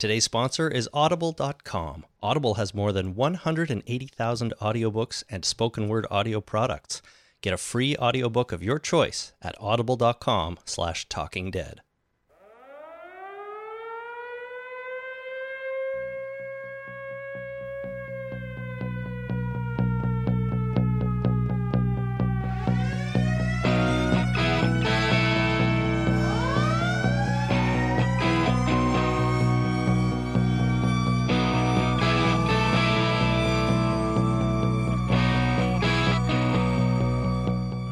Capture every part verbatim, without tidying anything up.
Today's sponsor is audible dot com. Audible has more than one hundred eighty thousand audiobooks and spoken word audio products. Get a free audiobook of your choice at audible dot com slash talking dead.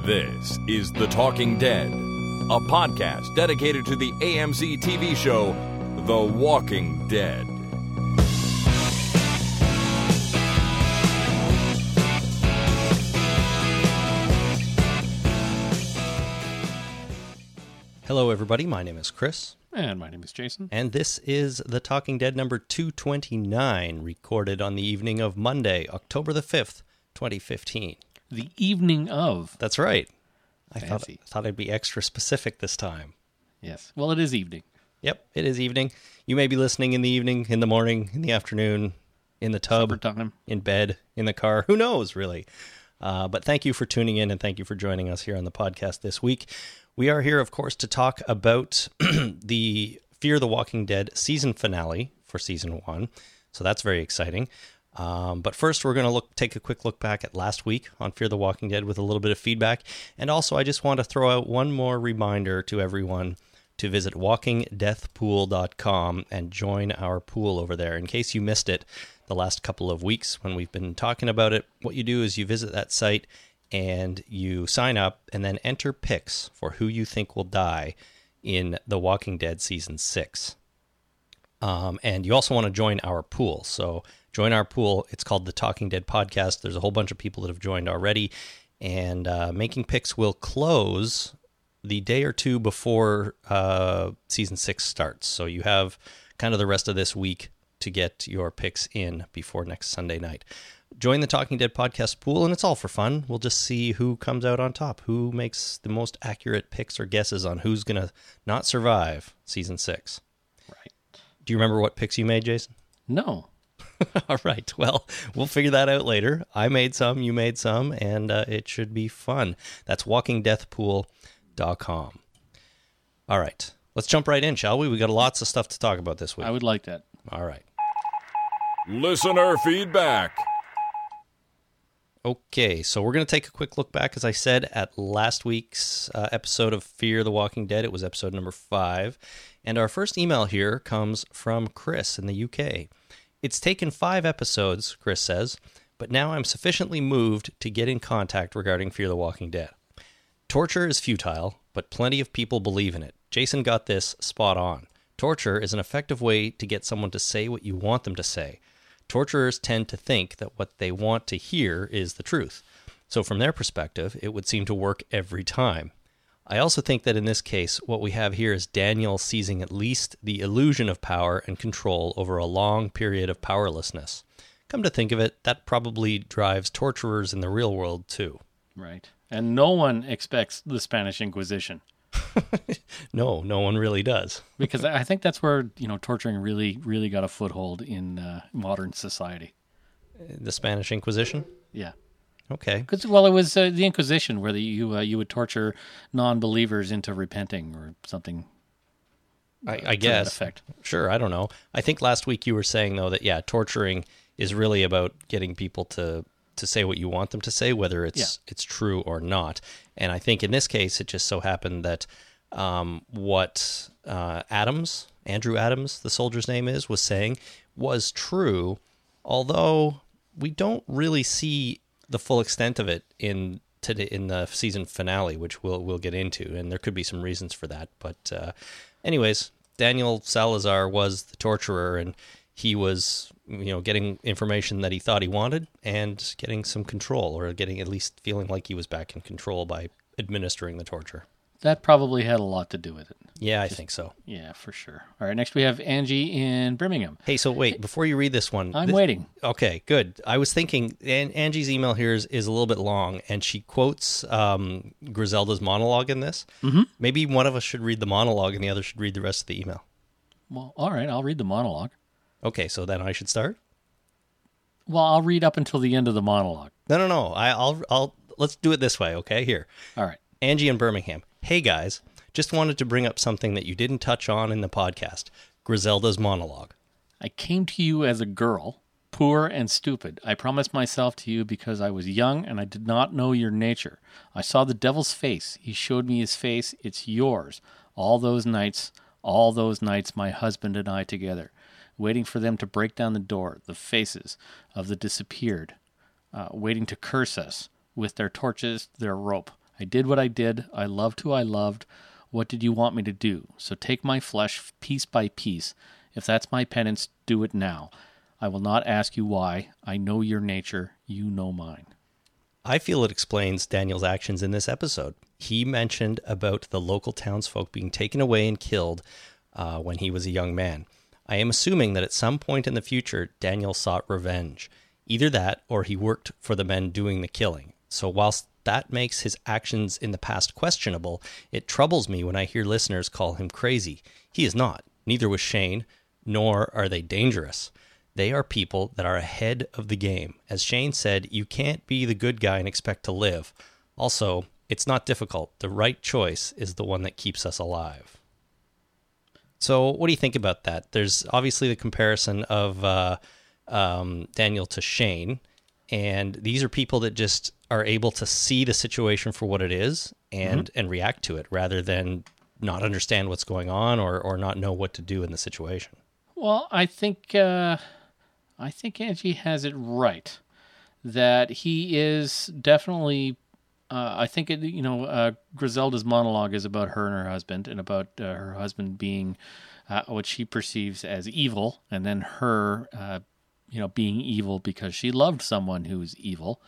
This is The Talking Dead, a podcast dedicated to the A M C T V show, The Walking Dead. Hello, everybody. My name is Chris. And my name is Jason. And this is The Talking Dead number two twenty-nine, recorded on the evening of Monday, October the fifth, twenty fifteen. The evening of. That's right. I thought, I thought I'd be extra specific this time. Yes. Well, it is evening. Yep, it is evening. You may be listening in the evening, in the morning, in the afternoon, in the tub, Summertime. In bed, in the car. Who knows, really? Uh, but thank you for tuning in, and thank you for joining us here on the podcast this week. We are here, of course, to talk about the Fear the Walking Dead season finale for season one. So that's very exciting. Um, but first, we're going to look take a quick look back at last week on Fear the Walking Dead with a little bit of feedback. And also, I just want to throw out one more reminder to everyone to visit walking death pool dot com and join our pool over there. In case you missed it the last couple of weeks when we've been talking about it, what you do is you visit that site and you sign up and then enter picks for who you think will die in The Walking Dead Season six. Um, and you also want to join our pool, so... Join our pool. It's called The Talking Dead Podcast. There's a whole bunch of people that have joined already. And uh, making picks will close the day or two before uh, season six starts. So you have kind of the rest of this week to get your picks in before next Sunday night. Join the Talking Dead Podcast pool, and it's all for fun. We'll just see who comes out on top, who makes the most accurate picks or guesses on who's going to not survive season six. Right. Do you remember what picks you made, Jason? No. All right. Well, we'll figure that out later. I made some, you made some, and uh, it should be fun. That's walking death pool dot com. All right. Let's jump right in, shall we? We got lots of stuff to talk about this week. I would like that. All right. Listener feedback. Okay. So we're going to take a quick look back, as I said, at last week's uh, episode of Fear the Walking Dead. It was episode number five. And our first email here comes from Chris in the U K. It's taken five episodes, Chris says, but now I'm sufficiently moved to get in contact regarding Fear the Walking Dead. Torture is futile, but plenty of people believe in it. Jason got this spot on. Torture is an effective way to get someone to say what you want them to say. Torturers tend to think that what they want to hear is the truth. So from their perspective, it would seem to work every time. I also think that in this case, what we have here is Daniel seizing at least the illusion of power and control over a long period of powerlessness. Come to think of it, that probably drives torturers in the real world, too. Right. And no one expects the Spanish Inquisition. No, no one really does. Because I think that's where, you know, torturing really, really got a foothold in uh, modern society. The Spanish Inquisition? Yeah. Okay. Cause, well, it was uh, the Inquisition where the, you uh, you would torture non-believers into repenting or something. Uh, I, I guess. Effect. Sure, I don't know. I think last week you were saying, though, that, yeah, torturing is really about getting people to, to say what you want them to say, whether it's yeah. it's true or not. And I think in this case, it just so happened that um, what uh, Adams, Andrew Adams, the soldier's name is, was saying was true, although we don't really see... the full extent of it in today in the season finale, which we'll we'll get into, and there could be some reasons for that. But uh, anyways, Daniel Salazar was the torturer, and he was you know getting information that he thought he wanted, and getting some control, or getting at least feeling like he was back in control by administering the torture. That probably had a lot to do with it. Yeah, I Just, think so. Yeah, for sure. All right, next we have Angie in Birmingham. Hey, so wait, before you read this one. I'm this, waiting. Okay, good. I was thinking, and Angie's email here is, is a little bit long, and she quotes um, Griselda's monologue in this. Mm-hmm. Maybe one of us should read the monologue, and the other should read the rest of the email. Well, all right, I'll read the monologue. Okay, so then I should start? Well, I'll read up until the end of the monologue. No, no, no. I, I'll, I'll. Let's do it this way, okay? Here. All right. Angie in Birmingham. Hey, guys. Just wanted to bring up something that you didn't touch on in the podcast. Griselda's monologue. I came to you as a girl, poor and stupid. I promised myself to you because I was young and I did not know your nature. I saw the devil's face. He showed me his face. It's yours. All those nights, all those nights, my husband and I together. Waiting for them to break down the door, the faces of the disappeared, uh, waiting to curse us with their torches, their rope. I did what I did. I loved who I loved. What did you want me to do? So take my flesh piece by piece. If that's my penance, do it now. I will not ask you why. I know your nature. You know mine. I feel it explains Daniel's actions in this episode. He mentioned about the local townsfolk being taken away and killed uh, when he was a young man. I am assuming that at some point in the future, Daniel sought revenge. Either that, or he worked for the men doing the killing. So whilst that makes his actions in the past questionable, it troubles me when I hear listeners call him crazy. He is not. Neither was Shane, nor are they dangerous. They are people that are ahead of the game. As Shane said, you can't be the good guy and expect to live. Also, it's not difficult. The right choice is the one that keeps us alive. So what do you think about that? There's obviously the comparison of uh, um, Daniel to Shane, and these are people that just are able to see the situation for what it is and mm-hmm. and react to it rather than not understand what's going on or, or not know what to do in the situation. Well, I think uh, I think Angie has it right, that he is definitely... Uh, I think, it, you know, uh, Griselda's monologue is about her and her husband and about uh, her husband being uh, what she perceives as evil, and then her, uh, you know, being evil because she loved someone who was evil.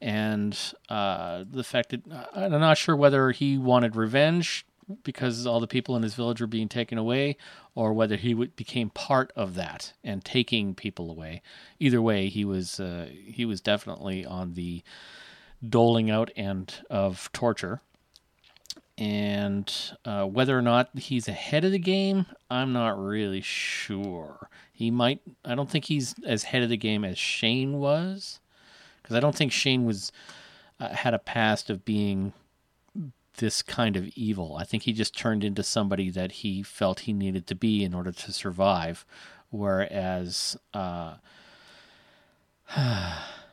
And uh, the fact that uh, I'm not sure whether he wanted revenge because all the people in his village were being taken away, or whether he w- became part of that and taking people away. Either way, he was uh, he was definitely on the... doling out and of torture. And uh, whether or not he's ahead of the game, I'm not really sure. He might, I don't think he's as ahead of the game as Shane was, because I don't think Shane was uh, had a past of being this kind of evil. I think he just turned into somebody that he felt he needed to be in order to survive, whereas uh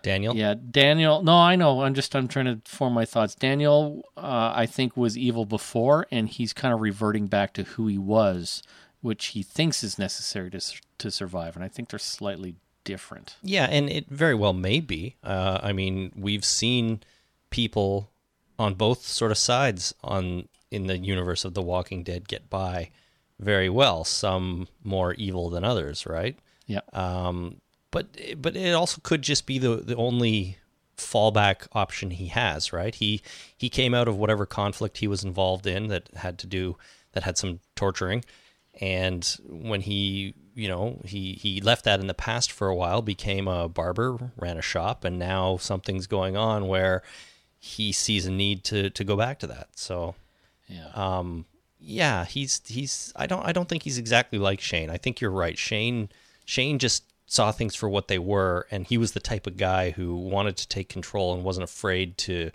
Daniel? Yeah, Daniel. No, I know. I'm just, I'm trying to form my thoughts. Daniel, uh, I think, was evil before, and he's kind of reverting back to who he was, which he thinks is necessary to to survive. And I think they're slightly different. Yeah, and it very well may be. Uh, I mean, we've seen people on both sort of sides on in the universe of The Walking Dead get by very well. Some more evil than others, right? Yeah. Um. But but it also could just be the, the only fallback option he has, right? He he came out of whatever conflict he was involved in that had to do that had some torturing, and when he you know he he left that in the past for a while, became a barber, ran a shop, and now something's going on where he sees a need to to go back to that. So yeah, um, yeah, he's he's I don't I don't think he's exactly like Shane. I think you're right. Shane Shane just saw things for what they were, and he was the type of guy who wanted to take control and wasn't afraid to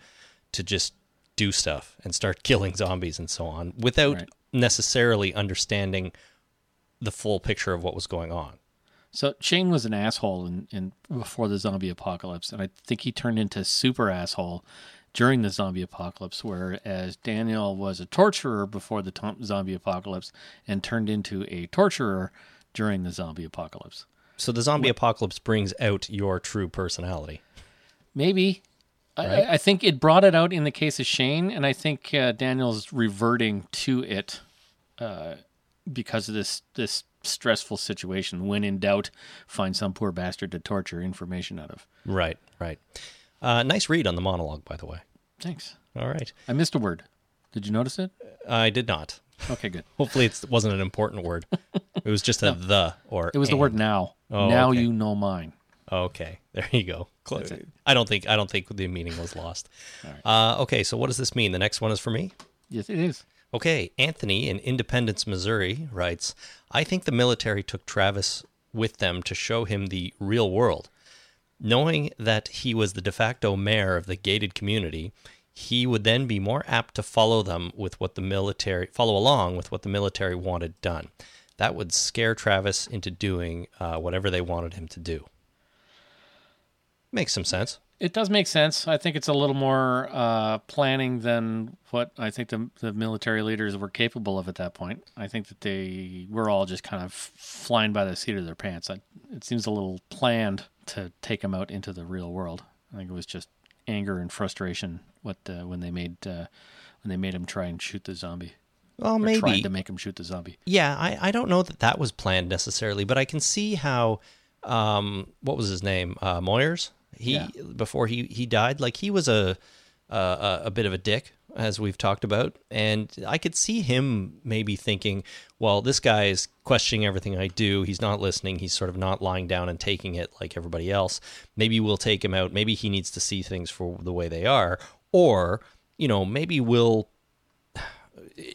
to just do stuff and start killing zombies and so on without right. necessarily understanding the full picture of what was going on. So Shane was an asshole in, in before the zombie apocalypse, and I think he turned into a super asshole during the zombie apocalypse, whereas Daniel was a torturer before the to- zombie apocalypse and turned into a torturer during the zombie apocalypse. So the zombie apocalypse brings out your true personality. Maybe. Right? I, I think it brought it out in the case of Shane, and I think uh, Daniel's reverting to it uh, because of this this stressful situation. When in doubt, find some poor bastard to torture information out of. Right, right. Uh, nice read on the monologue, by the way. Thanks. All right. I missed a word. Did you notice it? I did not. Okay, good. Hopefully it wasn't an important word. It was just a no. the or It was and. The word now. Oh, now okay. You know mine. Okay, there you go. That's it. I don't think I don't think the meaning was lost. All right. uh, okay, so what does this mean? The next one is for me? Yes, it is. Okay, Anthony in Independence, Missouri writes, I think the military took Travis with them to show him the real world. Knowing that he was the de facto mayor of the gated community, he would then be more apt to follow them with what the military follow along with what the military wanted done. That would scare Travis into doing uh, whatever they wanted him to do. Makes some sense. It does make sense. I think it's a little more uh, planning than what I think the, the military leaders were capable of at that point. I think that they were all just kind of flying by the seat of their pants. I, it seems a little planned to take them out into the real world. I think it was just anger and frustration what uh, when they made uh, when they made him try and shoot the zombie. Well, or maybe tried to make him shoot the zombie. Yeah, I, I don't know that that was planned necessarily, but I can see how. Um, what was his name? Uh, Moyers. He yeah. before he, he died, like he was a, a a bit of a dick, as we've talked about, and I could see him maybe thinking, well, this guy is questioning everything I do. He's not listening. He's sort of not lying down and taking it like everybody else. Maybe we'll take him out. Maybe he needs to see things for the way they are, or you know, maybe we'll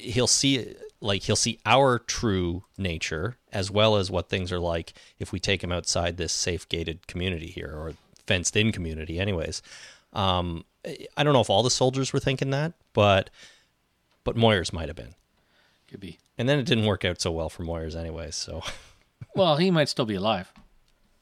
he'll see like he'll see our true nature as well as what things are like if we take him outside this safe gated community here or fenced-in community anyways. Um, I don't know if all the soldiers were thinking that, but but Moyers might have been. Could be. And then it didn't work out so well for Moyers anyways, so... Well, he might still be alive.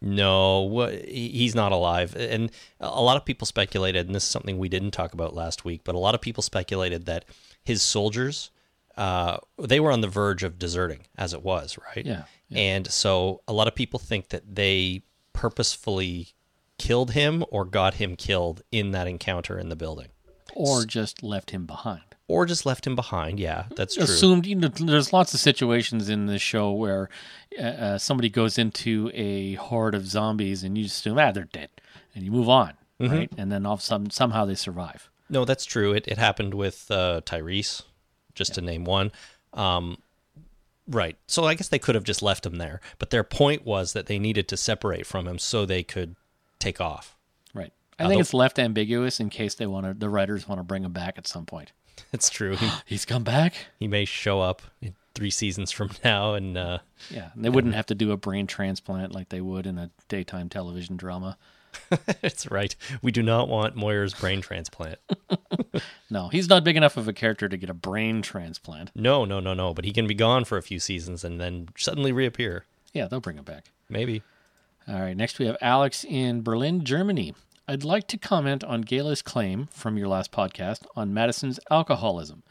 No, he's not alive. And a lot of people speculated, and this is something we didn't talk about last week, but a lot of people speculated that his soldiers, uh, they were on the verge of deserting, as it was, right? Yeah, yeah. And so a lot of people think that they purposefully killed him or got him killed in that encounter in the building. Or just left him behind. Or just left him behind, yeah, that's true. Assumed, you know, there's lots of situations in this show where uh, somebody goes into a horde of zombies and you just assume, ah, they're dead, and you move on, mm-hmm. right? And then all of a sudden, somehow they survive. No, that's true. It it happened with uh, Tyrese, just yeah. to name one. Um Right. So I guess they could have just left him there, but their point was that they needed to separate from him so they could take off. Right. I uh, think the, it's left ambiguous in case they want to, the writers want to bring him back at some point. It's true. He, he's come back. He may show up in three seasons from now. And uh, yeah, and they and, wouldn't have to do a brain transplant like they would in a daytime television drama. That's right. We do not want Moyer's brain transplant. No, he's not big enough of a character to get a brain transplant. No, no, no, no. But he can be gone for a few seasons and then suddenly reappear. Yeah, they'll bring him back. Maybe. All right, next we have Alex in Berlin, Germany. I'd like to comment on Gayla's claim from your last podcast on Madison's alcoholism.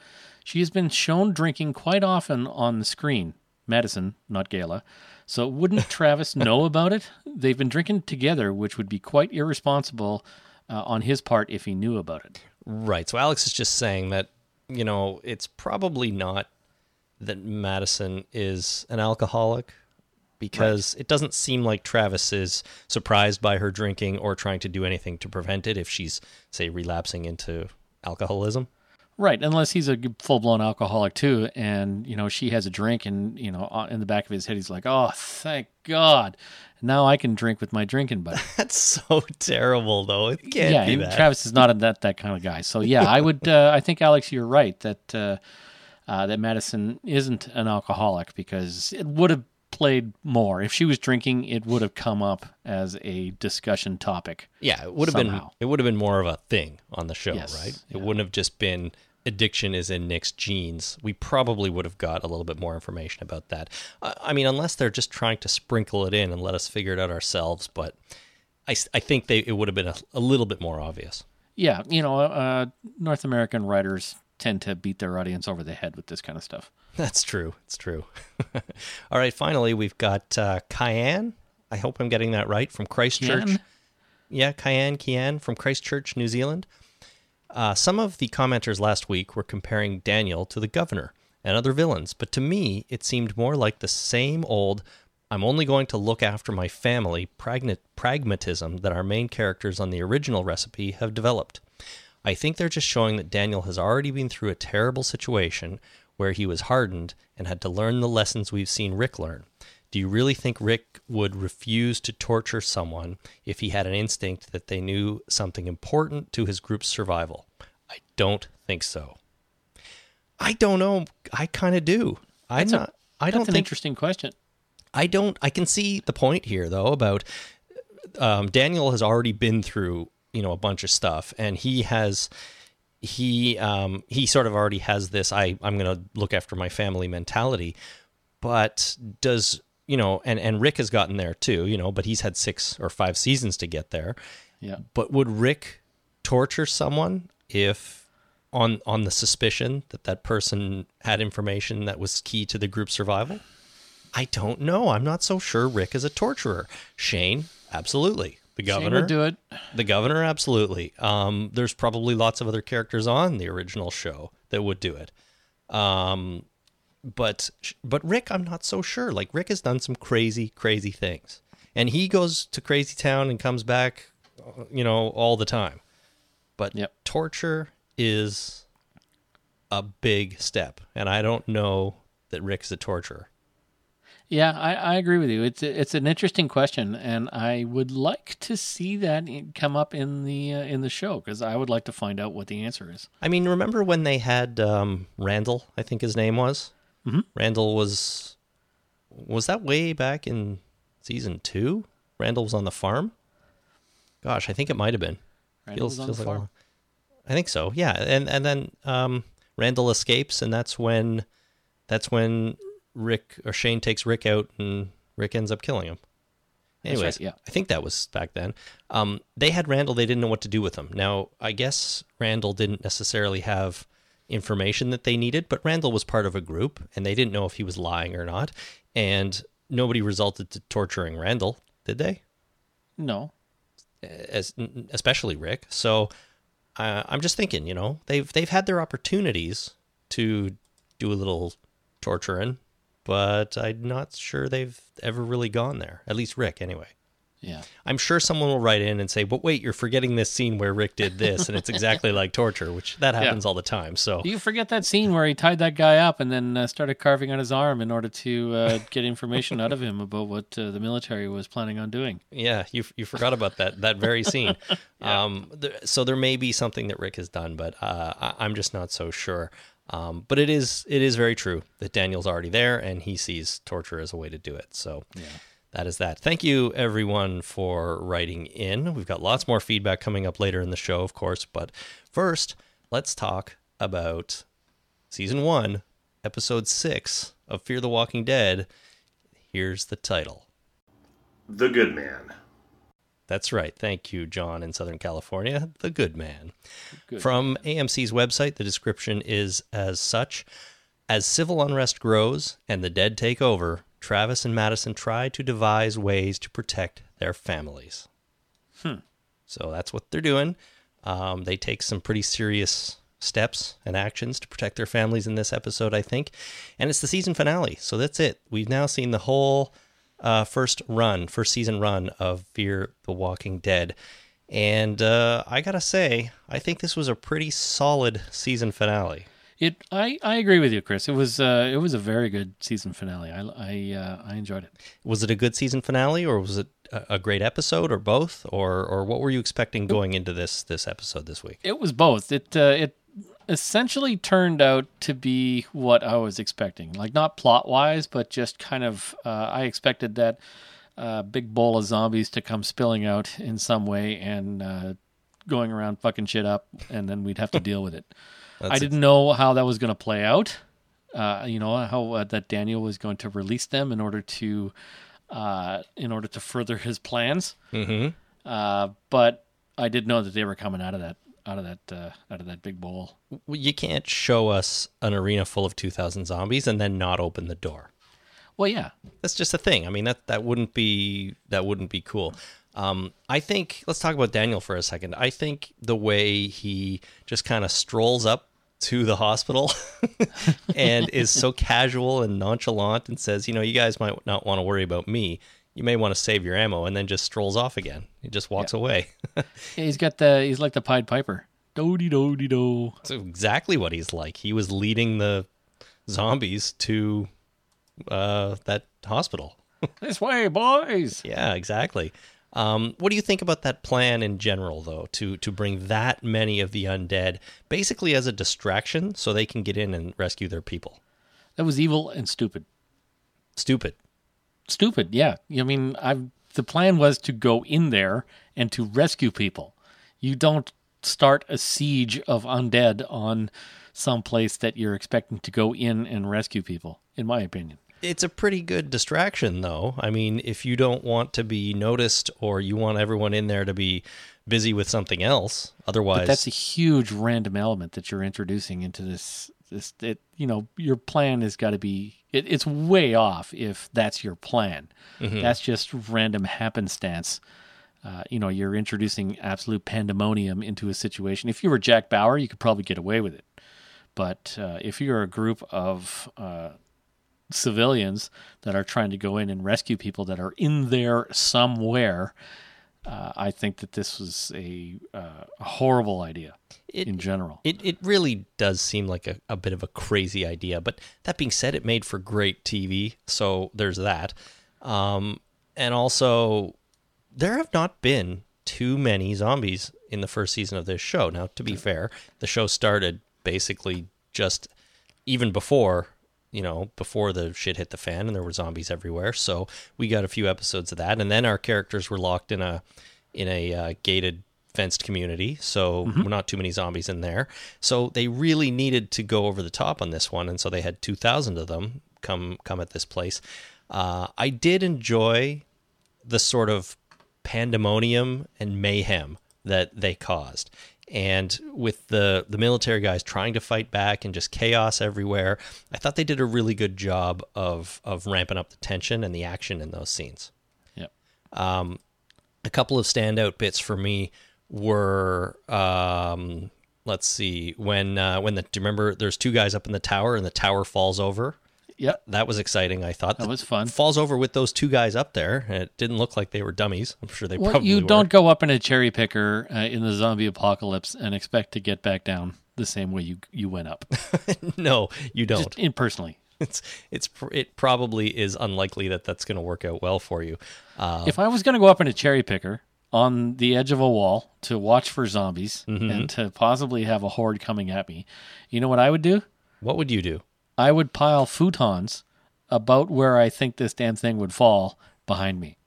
She has been shown drinking quite often on the screen. Madison, not Gayla. So wouldn't Travis know about it? They've been drinking together, which would be quite irresponsible uh, on his part if he knew about it. Right, so Alex is just saying that, you know, it's probably not that Madison is an alcoholic. Because right. It doesn't seem like Travis is surprised by her drinking or trying to do anything to prevent it if she's, say, relapsing into alcoholism. Right, unless he's a full-blown alcoholic, too, and, you know, she has a drink, and, you know, in the back of his head, he's like, oh, thank God, now I can drink with my drinking buddy. That's so terrible, though. It can't yeah, be that. Travis is not a, that, that kind of guy. So, yeah, I would, uh, I think, Alex, you're right, that, uh, uh, that Madison isn't an alcoholic, because it would have played more. If she was drinking, it would have come up as a discussion topic. Yeah, it would have somehow. been it would have been more of a thing on the show, yes, right? Yeah. It wouldn't have just been addiction is in Nick's genes. We probably would have got a little bit more information about that. Uh, I mean, unless they're just trying to sprinkle it in and let us figure it out ourselves, but I, I think they it would have been a, a little bit more obvious. Yeah, you know, uh, North American writers tend to beat their audience over the head with this kind of stuff. That's true. It's true. All right. Finally, we've got uh, Kian. I hope I'm getting that right. From Christchurch. Kian? Yeah, Kian, Kian from Christchurch, New Zealand. Uh, some of the commenters last week were comparing Daniel to the governor and other villains. But to me, it seemed more like the same old, I'm only going to look after my family pragn- pragmatism that our main characters on the original recipe have developed. I think they're just showing that Daniel has already been through a terrible situation where he was hardened and had to learn the lessons we've seen Rick learn. Do you really think Rick would refuse to torture someone if he had an instinct that they knew something important to his group's survival? I don't think so. I don't know. I kind of do. I'm not, a, I don't think... That's an interesting question. I don't... I can see the point here, though, about... Um, Daniel has already been through, you know, a bunch of stuff, and he has... He um, he sort of already has this, I, I'm going to look after my family mentality, but does... You know, and, and Rick has gotten there too, you know, but he's had six or five seasons to get there. Yeah. But would Rick torture someone if on on the suspicion that that person had information that was key to the group's survival? I don't know. I'm not so sure Rick is a torturer. Shane, absolutely. The governor. Shane would do it. The governor, absolutely. Um, there's probably lots of other characters on the original show that would do it. Um But but Rick, I'm not so sure. Like, Rick has done some crazy, crazy things. And he goes to crazy town and comes back, you know, all the time. But yep. Torture is a big step. And I don't know that Rick's a torturer. Yeah, I, I agree with you. It's it's an interesting question, and I would like to see that come up in the uh, in the show, because I would like to find out what the answer is. I mean, remember when they had um, Randall, I think his name was? Mm-hmm. Randall was, was that way back in season two? Randall was on the farm? Gosh, I think it might have been. Randall was on the like farm. I think so, yeah. And and then um, Randall escapes, and that's when that's when Rick or Shane takes Rick out, and Rick ends up killing him. Anyways, right, yeah. I think that was back then. Um, they had Randall, they didn't know what to do with him. Now, I guess Randall didn't necessarily have information that they needed, but Randall was part of a group, and they didn't know if he was lying or not, and nobody resulted to torturing Randall, did they? No. As, especially Rick. So uh, I'm just thinking, you know, they've they've had their opportunities to do a little torturing, but I'm not sure they've ever really gone there, at least Rick anyway. Yeah, I'm sure someone will write in and say, but wait, you're forgetting this scene where Rick did this, and it's exactly like torture, which that happens yeah. all the time. So you forget that scene where he tied that guy up and then uh, started carving on his arm in order to uh, get information out of him about what uh, the military was planning on doing. Yeah, you you forgot about that that very scene. yeah. um, th- so there may be something that Rick has done, but uh, I- I'm just not so sure. Um, but it is it is very true that Daniel's already there, and he sees torture as a way to do it. So yeah. That is that. Thank you, everyone, for writing in. We've got lots more feedback coming up later in the show, of course. But first, let's talk about Season one, Episode six of Fear the Walking Dead. Here's the title. The Good Man. That's right. Thank you, John in Southern California. The Good Man. Good. From A M C's website, the description is as such. As civil unrest grows and the dead take over, Travis and Madison try to devise ways to protect their families. Hmm. So that's what they're doing. Um, they take some pretty serious steps and actions to protect their families in this episode, I think. And it's the season finale, so that's it. We've now seen the whole uh, first run, first season run of Fear the Walking Dead. And uh, I gotta say, I think this was a pretty solid season finale. It, I, I agree with you, Chris. It was uh, it was a very good season finale. I I, uh, I enjoyed it. Was it a good season finale, or was it a, a great episode, or both, or or what were you expecting going into this this episode this week? It was both. It uh, it essentially turned out to be what I was expecting. Like, not plot wise, but just kind of uh, I expected that uh, big bowl of zombies to come spilling out in some way and uh, going around fucking shit up, and then we'd have to deal with it. That's I didn't know how that was going to play out, uh, you know, how uh, that Daniel was going to release them in order to uh, in order to further his plans. Mm-hmm. Uh, but I did know that they were coming out of that out of that uh, out of that big bowl. You can't show us an arena full of two thousand zombies and then not open the door. Well, yeah, that's just a thing. I mean, that that wouldn't be that wouldn't be cool. Um, I think, let's talk about Daniel for a second. I think the way he just kind of strolls up to the hospital and is so casual and nonchalant and says, you know, you guys might not want to worry about me. You may want to save your ammo, and then just strolls off again. He just walks yeah. away. yeah, he's got the, he's like the Pied Piper. Do-de-do-de-do. That's exactly what he's like. He was leading the zombies to uh, that hospital. This way, boys. Yeah, exactly. Um, what do you think about that plan in general, though, to to bring that many of the undead basically as a distraction so they can get in and rescue their people? That was evil and stupid. Stupid. Stupid, yeah. I mean, I've, the plan was to go in there and to rescue people. You don't start a siege of undead on some place that you're expecting to go in and rescue people, in my opinion. It's a pretty good distraction, though. I mean, if you don't want to be noticed or you want everyone in there to be busy with something else, otherwise... But that's a huge random element that you're introducing into this. this it, you know, your plan has got to be... It, it's way off if that's your plan. Mm-hmm. That's just random happenstance. Uh, you know, you're introducing absolute pandemonium into a situation. If you were Jack Bauer, you could probably get away with it. But uh, if you're a group of... Uh, civilians that are trying to go in and rescue people that are in there somewhere. Uh, I think that this was a, uh, a horrible idea it, in general. It it really does seem like a, a bit of a crazy idea, but that being said, it made for great T V, so there's that. Um, and also, there have not been too many zombies in the first season of this show. Now, to be fair, the show started basically just even before... you know, before the shit hit the fan and there were zombies everywhere. So we got a few episodes of that. And then our characters were locked in a in a uh, gated, fenced community. So mm-hmm. not too many zombies in there. So they really needed to go over the top on this one. And so they had two thousand of them come, come at this place. Uh, I did enjoy the sort of pandemonium and mayhem that they caused. And with the, the military guys trying to fight back and just chaos everywhere, I thought they did a really good job of of ramping up the tension and the action in those scenes. Yep. Um, a couple of standout bits for me were, um, let's see, when uh, when the do you remember there's two guys up in the tower and the tower falls over? Yeah, that was exciting. I thought that was fun. Falls over with those two guys up there. And it didn't look like they were dummies. I'm sure they well, probably. You were. Don't go up in a cherry picker uh, in the zombie apocalypse and expect to get back down the same way you you went up. No, you don't. Just impersonally, it's it's it probably is unlikely that that's going to work out well for you. Uh, if I was going to go up in a cherry picker on the edge of a wall to watch for zombies mm-hmm. and to possibly have a horde coming at me, you know what I would do? What would you do? I would pile futons about where I think this damn thing would fall behind me.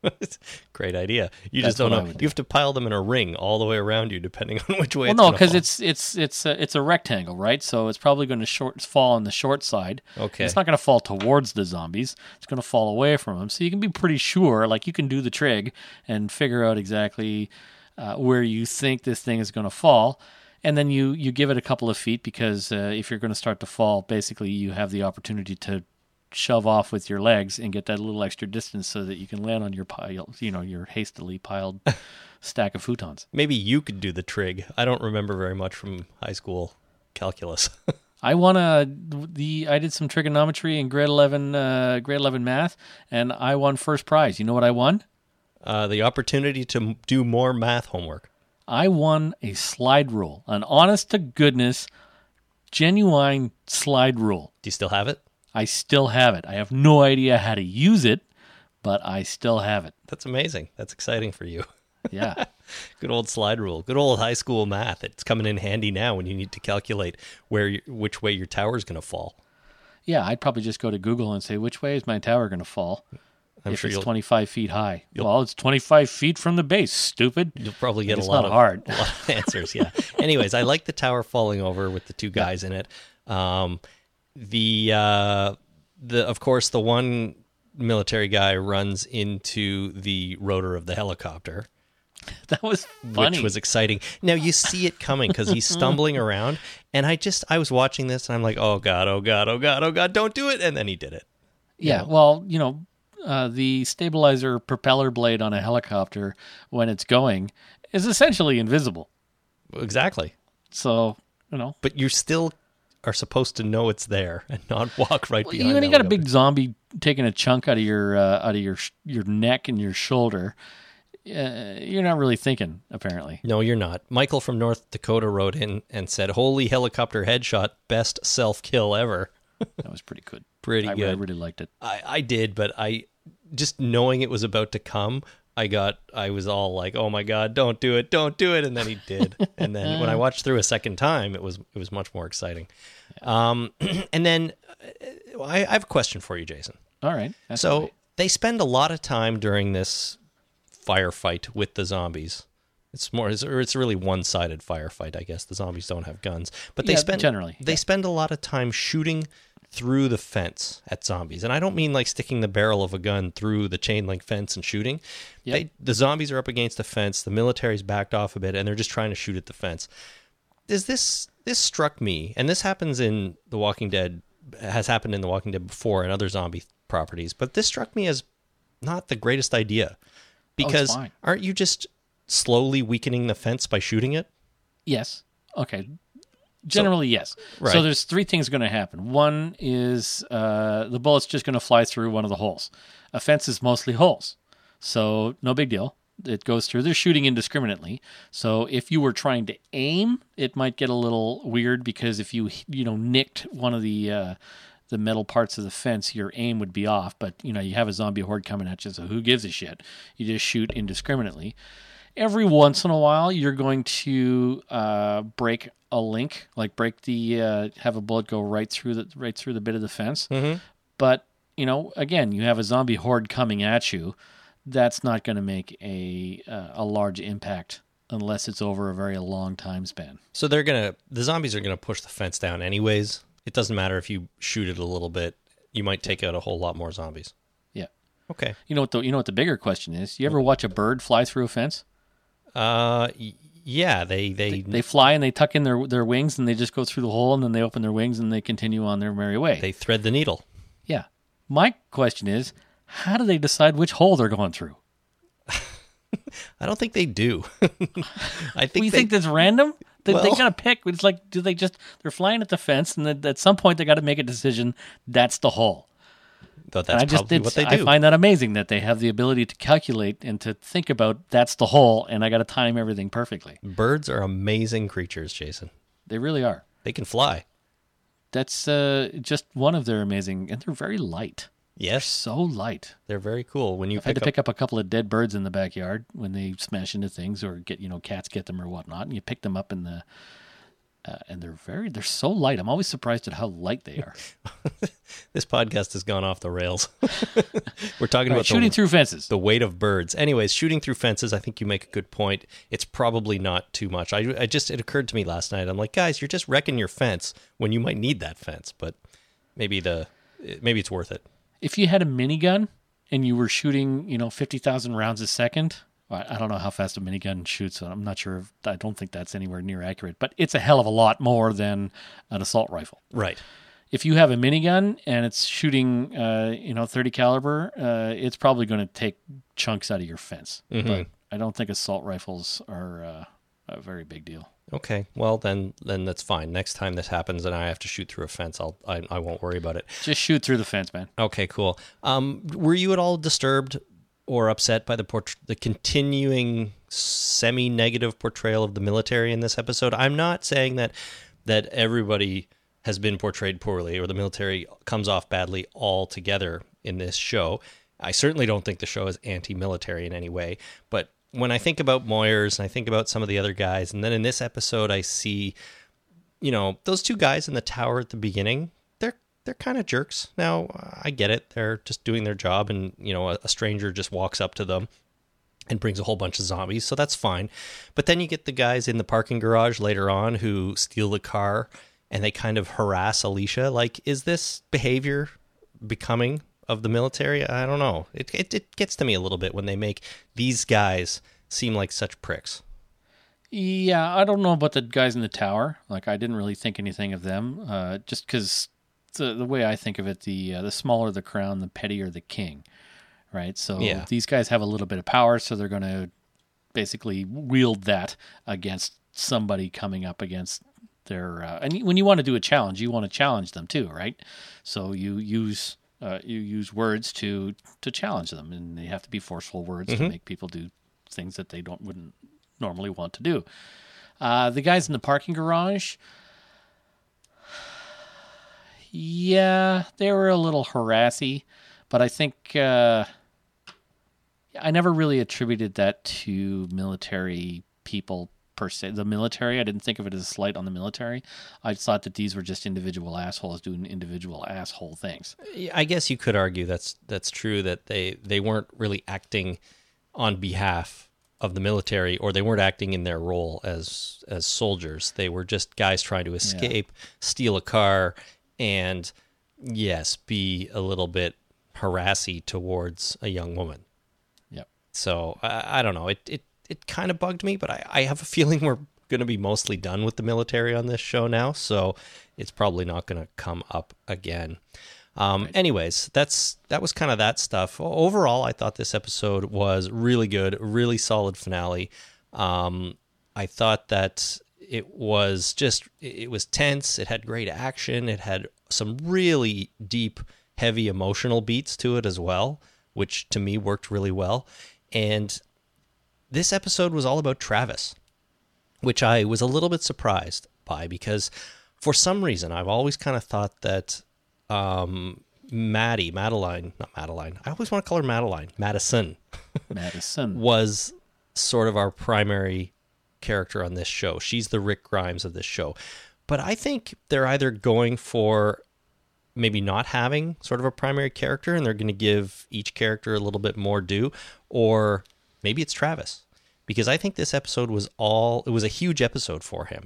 Great idea. You That's just don't know. Do. You have to pile them in a ring all the way around you, depending on which way well, it's Well, no, because it's it's it's a, it's a rectangle, right? So it's probably going to short fall on the short side. Okay. It's not going to fall towards the zombies. It's going to fall away from them. So you can be pretty sure, like you can do the trig and figure out exactly uh, where you think this thing is going to fall. And then you, you give it a couple of feet because uh, if you're going to start to fall, basically you have the opportunity to shove off with your legs and get that little extra distance so that you can land on your pile, you know, your hastily piled stack of futons. Maybe you could do the trig. I don't remember very much from high school calculus. I want to the I did some trigonometry in grade eleven uh, grade eleven math, and I won first prize. You know what I won? Uh, the opportunity to do more math homework. I won a slide rule, an honest-to-goodness, genuine slide rule. Do you still have it? I still have it. I have no idea how to use it, but I still have it. That's amazing. That's exciting for you. Yeah. Good old slide rule. Good old high school math. It's coming in handy now when you need to calculate where, you, which way your tower is going to fall. Yeah, I'd probably just go to Google and say, which way is my tower going to fall? I'm if sure it's twenty-five feet high. Well, it's twenty-five feet from the base, stupid. You'll probably get a lot, of, hard. a lot of answers, yeah. Anyways, I like the tower falling over with the two guys yeah. in it. Um, the uh, the Of course, the one military guy runs into the rotor of the helicopter. That was funny. Which was exciting. Now, you see it coming because he's stumbling around. And I just, I was watching this and I'm like, oh, God, oh, God, oh, God, oh, God, don't do it. And then he did it. Yeah, you know? well, you know. Uh, the stabilizer propeller blade on a helicopter when it's going is essentially invisible. Exactly. So, you know. But you still are supposed to know it's there and not walk right well, behind it. You only got a big zombie taking a chunk out of your uh, out of your your neck and your shoulder. Uh, you're not really thinking, apparently. No, you're not. Michael from North Dakota wrote in and said, "Holy helicopter headshot, best self-kill ever." That was pretty good. Pretty I good. I really liked it. I, I did, but I just knowing it was about to come I got, I was all like, oh my God, don't do it, don't do it. And then he did. And then when I watched through a second time, it was, it was much more exciting. Yeah. Um, and then I, I have a question for you, Jason. All right. So right. They spend a lot of time during this firefight with the zombies. It's more, it's, it's really one-sided firefight, I guess. The zombies don't have guns, but they yeah, spend generally they yeah. spend a lot of time shooting through the fence at zombies, and I don't mean like sticking the barrel of a gun through the chain link fence and shooting. Yep. They, the zombies are up against the fence. The military's backed off a bit, and they're just trying to shoot at the fence. Is this this struck me, and this happens in The Walking Dead, has happened in The Walking Dead before and other zombie properties, but this struck me as not the greatest idea because oh, aren't you just slowly weakening the fence by shooting it? Yes. Okay. Generally, so, yes. Right. So there's three things going to happen. One is uh, the bullet's just going to fly through one of the holes. A fence is mostly holes, so no big deal. It goes through. They're shooting indiscriminately. So if you were trying to aim, it might get a little weird because if you you know nicked one of the uh, the metal parts of the fence, your aim would be off. But you know you have a zombie horde coming at you, so who gives a shit? You just shoot indiscriminately. Every once in a while, you're going to uh, break a link, like break the uh, have a bullet go right through the right through the bit of the fence. Mm-hmm. But you know, again, you have a zombie horde coming at you. That's not going to make a uh, a large impact unless it's over a very long time span. So they're gonna the zombies are gonna push the fence down anyways. It doesn't matter if you shoot it a little bit. You might take out a whole lot more zombies. Yeah. Okay. You know what the you know what the bigger question is? You ever watch a bird fly through a fence? Uh, yeah, they, they they they fly and they tuck in their their wings and they just go through the hole and then they open their wings and they continue on their merry way. They thread the needle. Yeah. My question is, how do they decide which hole they're going through? I don't think they do. I think well, you they, think that's random. They, well, they gotta pick. It's like, do they just they're flying at the fence and then at some point they got to make a decision. That's the hole. Though that's I just, probably what they do. I find that amazing that they have the ability to calculate and to think about that's the hole, and I got to time everything perfectly. Birds are amazing creatures, Jason. They really are. They can fly. That's uh, just one of their amazing, and they're very light. Yes, they're so light. They're very cool. When you I've pick had to up... pick up a couple of dead birds in the backyard when they smash into things, or get you know cats get them or whatnot, and you pick them up in the, uh, and they're very they're so light. I'm always surprised at how light they are. This podcast has gone off the rails. We're talking right, about shooting the, through fences, the weight of birds. Anyways, shooting through fences. I think you make a good point. It's probably not too much. I, I just it occurred to me last night. I'm like, guys, you're just wrecking your fence when you might need that fence. But maybe the maybe it's worth it. If you had a minigun and you were shooting, you know, fifty thousand rounds a second. I don't know how fast a minigun shoots, so I'm not sure. If, I don't think that's anywhere near accurate, but it's a hell of a lot more than an assault rifle. Right. If you have a minigun and it's shooting, uh, you know, thirty caliber, uh, it's probably going to take chunks out of your fence. Mm-hmm. But I don't think assault rifles are uh, a very big deal. Okay, well then, then that's fine. Next time this happens and I have to shoot through a fence, I'll I, I won't worry about it. Just shoot through the fence, man. Okay, cool. Um, were you at all disturbed or upset by the port- the continuing semi-negative portrayal of the military in this episode? I'm not saying that that everybody has been portrayed poorly or the military comes off badly altogether in this show. I certainly don't think the show is anti-military in any way. But when I think about Moyers and I think about some of the other guys, and then in this episode I see, you know, those two guys in the tower at the beginning, they're kind of jerks. Now, I get it. They're just doing their job and, you know, a, a stranger just walks up to them and brings a whole bunch of zombies, so that's fine. But then you get the guys in the parking garage later on who steal the car and they kind of harass Alicia. Like, is this behavior becoming of the military? I don't know. It it, it gets to me a little bit when they make these guys seem like such pricks. Yeah, I don't know about the guys in the tower. Like, I didn't really think anything of them uh, just because... The, the way I think of it, the uh, the smaller the crown, the pettier the king, right? So yeah. These guys have a little bit of power, so they're going to basically wield that against somebody coming up against their... Uh, and when you want to do a challenge, you want to challenge them too, right? So you use uh, you use words to to challenge them, and they have to be forceful words mm-hmm. to make people do things that they don't wouldn't normally want to do. Uh, the guys in the parking garage... Yeah, they were a little harassy, but I think uh, I never really attributed that to military people per se. The military, I didn't think of it as a slight on the military. I thought that these were just individual assholes doing individual asshole things. I guess you could argue that's that's true, that they, they weren't really acting on behalf of the military, or they weren't acting in their role as as soldiers. They were just guys trying to escape, yeah. steal a car, and yes, be a little bit harassy towards a young woman. Yep. So I, I don't know. It it it kind of bugged me, but I, I have a feeling we're going to be mostly done with the military on this show now, so it's probably not going to come up again. Um, right. Anyways, that's that was kind of that stuff. Overall, I thought this episode was really good, really solid finale. Um, I thought that it was just, it was tense. It had great action. It had some really deep, heavy emotional beats to it as well, which to me worked really well. And this episode was all about Travis, which I was a little bit surprised by, because for some reason, I've always kind of thought that Um, Maddie, Madeline, not Madeline. I always want to call her Madeline. Madison. Madison was sort of our primary character on this show. She's the Rick Grimes of this show. But I think they're either going for maybe not having sort of a primary character, and they're going to give each character a little bit more due, or maybe it's Travis, because I think this episode was all, it was a huge episode for him.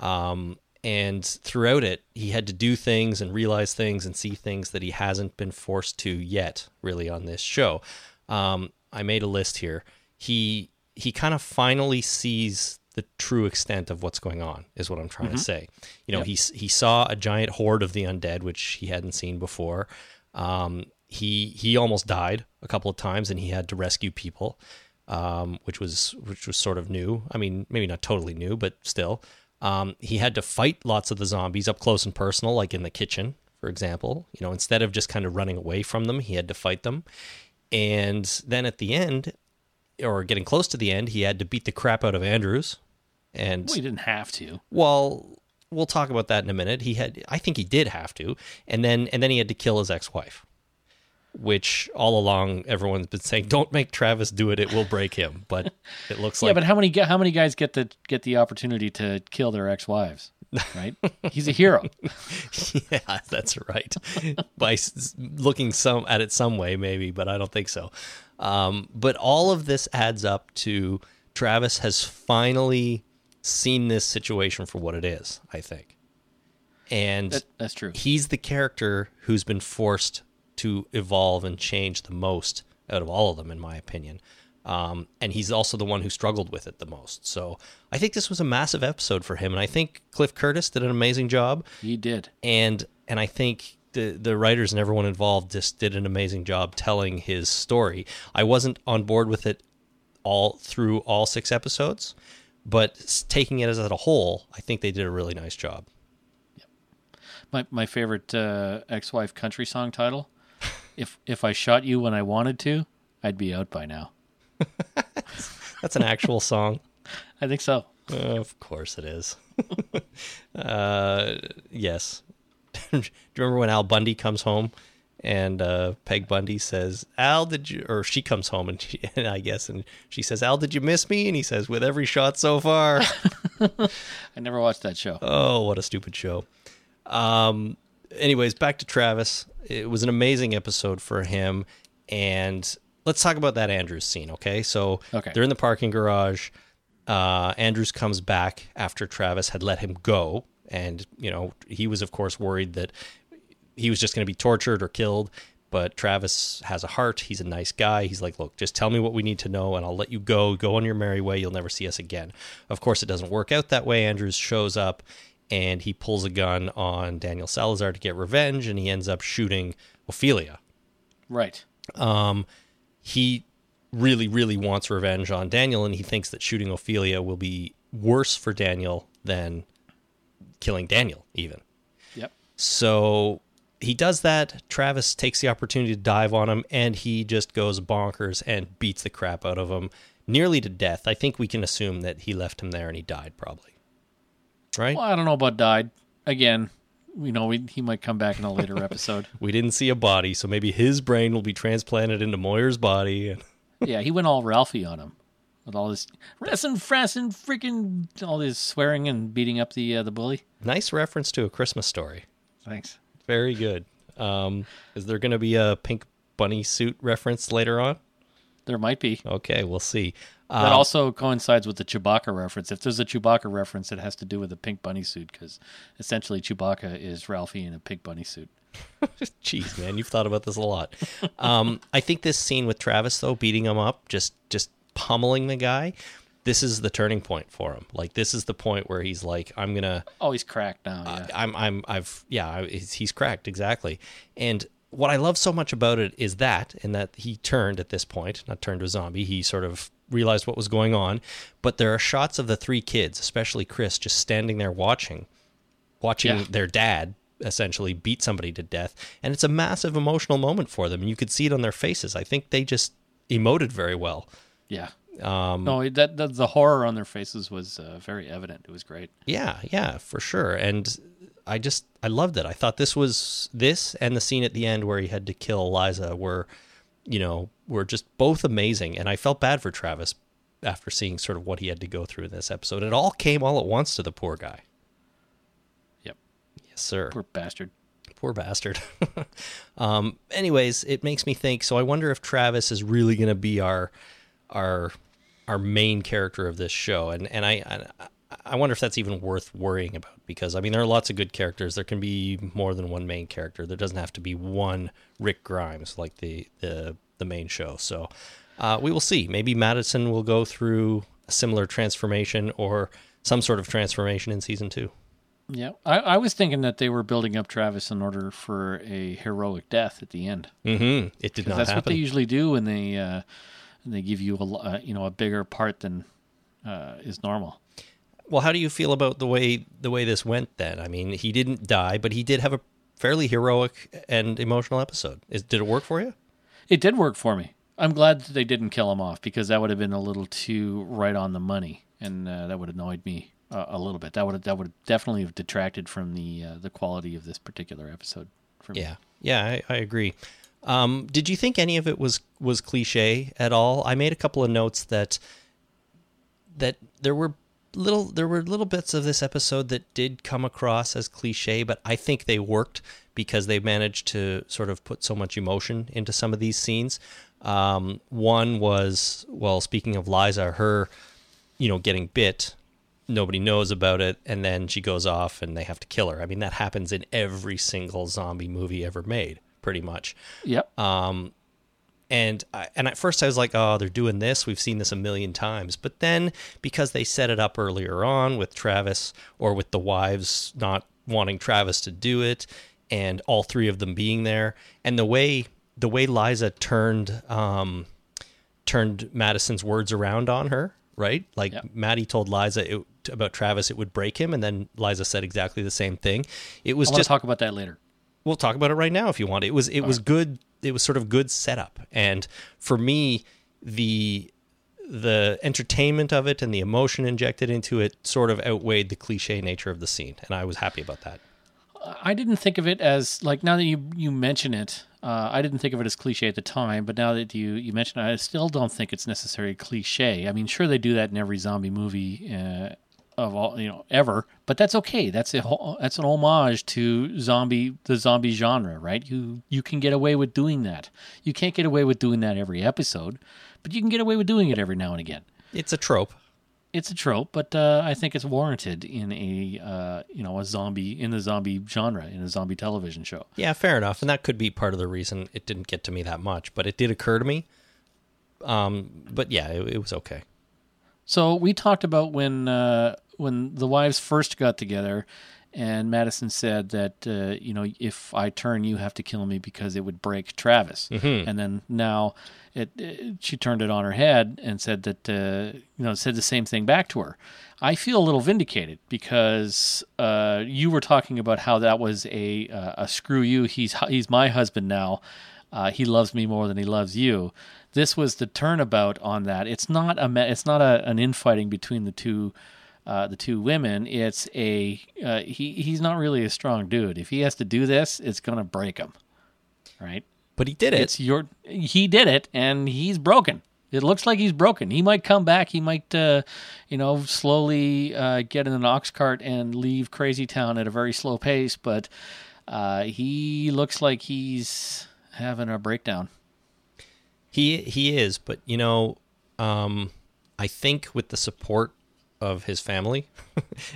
Um, And throughout it, he had to do things and realize things and see things that he hasn't been forced to yet, really, on this show. Um, I made a list here. He he kind of finally sees the true extent of what's going on, is what I'm trying mm-hmm. to say. You know, yep. he, he saw a giant horde of the undead, which he hadn't seen before. Um, he he almost died a couple of times, and he had to rescue people, um, which was which was sort of new. I mean, maybe not totally new, but still. Um, he had to fight lots of the zombies up close and personal, like in the kitchen, for example. You know, instead of just kind of running away from them, he had to fight them. And then at the end, or getting close to the end, he had to beat the crap out of Andrews. And well, he didn't have to. Well, we'll talk about that in a minute. He had, I think he did have to. And then, and then he had to kill his ex-wife, which all along everyone's been saying, don't make Travis do it, it will break him. But it looks yeah, like... Yeah, but how many how many guys get the, get the opportunity to kill their ex-wives, right? He's a hero. Yeah, that's right. By looking some at it some way, maybe, but I don't think so. Um, but all of this adds up to Travis has finally seen this situation for what it is, I think. And that, that's true. He's the character who's been forced to evolve and change the most out of all of them, in my opinion. Um, and he's also the one who struggled with it the most. So I think this was a massive episode for him. And I think Cliff Curtis did an amazing job. He did. And and I think the, the writers and everyone involved just did an amazing job telling his story. I wasn't on board with it all through all six episodes, but taking it as a whole, I think they did a really nice job. Yep. My, my favorite uh, ex-wife country song title, If if I shot you when I wanted to, I'd be out by now. That's an actual song. I think so. Uh, of course it is. uh, yes. Do you remember when Al Bundy comes home and uh, Peg Bundy says, Al, did you, or she comes home and, she, and I guess, and she says, Al, did you miss me? And he says, with every shot so far. I never watched that show. Oh, what a stupid show. Um, anyways, back to Travis. It was an amazing episode for him, and let's talk about that Andrews scene, okay? So okay. They're in the parking garage. Uh, Andrews comes back after Travis had let him go, and you know he was, of course, worried that he was just going to be tortured or killed, but Travis has a heart. He's a nice guy. He's like, look, just tell me what we need to know, and I'll let you go. Go on your merry way. You'll never see us again. Of course, it doesn't work out that way. Andrews shows up, and he pulls a gun on Daniel Salazar to get revenge, and he ends up shooting Ophelia. Right. Um, he really, really wants revenge on Daniel, and he thinks that shooting Ophelia will be worse for Daniel than killing Daniel, even. Yep. So he does that. Travis takes the opportunity to dive on him, and he just goes bonkers and beats the crap out of him, nearly to death. I think we can assume that he left him there and he died, probably. Right? Well, I don't know about died. Again, you know, we, he might come back in a later episode. We didn't see a body, so maybe his brain will be transplanted into Moyer's body. And Yeah, he went all Ralphie on him with all this wrestling, frassin', freaking, all this swearing and beating up the uh, the bully. Nice reference to A Christmas Story. Thanks. Very good. Um, is there going to be a pink bunny suit reference later on? There might be. Okay, we'll see. Um, that also coincides with the Chewbacca reference. If there's a Chewbacca reference, it has to do with a pink bunny suit, because essentially Chewbacca is Ralphie in a pink bunny suit. Jeez, man, you've thought about this a lot. Um, I think this scene with Travis, though, beating him up, just just pummeling the guy, this is the turning point for him. Like, this is the point where he's like, I'm gonna. Oh, he's cracked now. Yeah. Uh, I'm. I'm. I've. Yeah. He's cracked, exactly. And what I love so much about it is that, and that he turned at this point, not turned to a zombie. He sort of realized what was going on. But there are shots of the three kids, especially Chris, just standing there watching, watching yeah. their dad essentially beat somebody to death, and it's a massive emotional moment for them. You could see it on their faces. I think they just emoted very well. Yeah. Um, no, that, that the horror on their faces was uh, very evident. It was great. Yeah, yeah, for sure. And I just, I loved it. I thought this was, this and the scene at the end where he had to kill Liza were, you know, were just both amazing. And I felt bad for Travis after seeing sort of what he had to go through in this episode. It all came all at once to the poor guy. Sir. Poor bastard. Poor bastard. um, anyways, it makes me think, so I wonder if Travis is really going to be our our our main character of this show. And and I, I I wonder if that's even worth worrying about, because, I mean, there are lots of good characters. There can be more than one main character. There doesn't have to be one Rick Grimes like the, the, the main show. So uh, we will see. Maybe Madison will go through a similar transformation or some sort of transformation in season two. Yeah, I, I was thinking that they were building up Travis in order for a heroic death at the end. Mm-hmm. It did not that's happen. That's what they usually do when they uh, when they give you a uh, you know a bigger part than uh, is normal. Well, how do you feel about the way the way this went then? I mean, he didn't die, but he did have a fairly heroic and emotional episode. Is, did it work for you? It did work for me. I'm glad that they didn't kill him off, because that would have been a little too right on the money, and uh, that would have annoyed me. Uh, a little bit. That would that would definitely have detracted from the uh, the quality of this particular episode. For me. Yeah, yeah, I, I agree. Um, did you think any of it was was cliche at all? I made a couple of notes that that there were little there were little bits of this episode that did come across as cliche, but I think they worked because they managed to sort of put so much emotion into some of these scenes. Um, one was, well, speaking of Liza, her, you know, getting bit. Nobody knows about it, and then she goes off and they have to kill her. I mean, that happens in every single zombie movie ever made, pretty much. Yep. Um, and I, and at first I was like, oh, they're doing this. We've seen this a million times. But then, because they set it up earlier on with Travis, or with the wives not wanting Travis to do it, and all three of them being there, and the way the way Liza turned um, turned Madison's words around on her, right? Like, yep. Maddie told Liza it, about Travis, it would break him, and then Liza said exactly the same thing. It was I just talk about that later. We'll talk about it right now if you want. It was it All was right. good. It was sort of good setup, and for me, the the entertainment of it and the emotion injected into it sort of outweighed the cliche nature of the scene, and I was happy about that. I didn't think of it as, like, now that you, you mention it, uh, I didn't think of it as cliche at the time, but now that you, you mention it, I still don't think it's necessarily cliche. I mean, sure, they do that in every zombie movie uh, of all, you know, ever, but that's okay. That's a whole, that's an homage to zombie, the zombie genre, right? You, you can get away with doing that. You can't get away with doing that every episode, but you can get away with doing it every now and again. It's a trope. It's a trope, but uh, I think it's warranted in a uh, you know a zombie in the zombie genre, in a zombie television show. Yeah, fair enough, and that could be part of the reason it didn't get to me that much, but it did occur to me. Um, but yeah, it, it was okay. So we talked about when uh, when the wives first got together, and Madison said that uh, you know if I turn, you have to kill me because it would break Travis. Mm-hmm. And then now. It, it, she turned it on her head and said that, uh, you know, said the same thing back to her. I feel a little vindicated because uh, you were talking about how that was a uh, a screw you. He's he's my husband now. Uh, he loves me more than he loves you. This was the turnabout on that. It's not a it's not a, an infighting between the two uh, the two women. It's a uh, he he's not really a strong dude. If he has to do this, it's gonna break him, right? But he did it. It's your, he did it, and he's broken. It looks like he's broken. He might come back. He might, uh, you know, slowly uh, get in an ox cart and leave Crazy Town at a very slow pace. But uh, he looks like he's having a breakdown. He he is. But, you know, um, I think with the support of his family,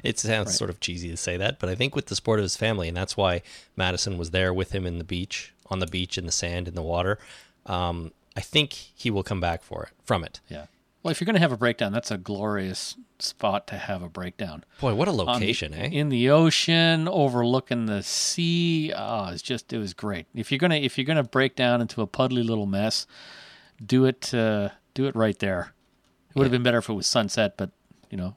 it sounds right. sort of cheesy to say that, but I think with the support of his family, and that's why Madison was there with him in the beach, on the beach, in the sand, in the water, um, I think he will come back for it, from it. Yeah. Well, if you're going to have a breakdown, that's a glorious spot to have a breakdown. Boy, what a location, um, eh? In the ocean, overlooking the sea. Oh, it's just, it was great. If you're gonna, if you're gonna break down into a puddly little mess, do it, uh, do it right there. It would have yeah. been better if it was sunset, but you know,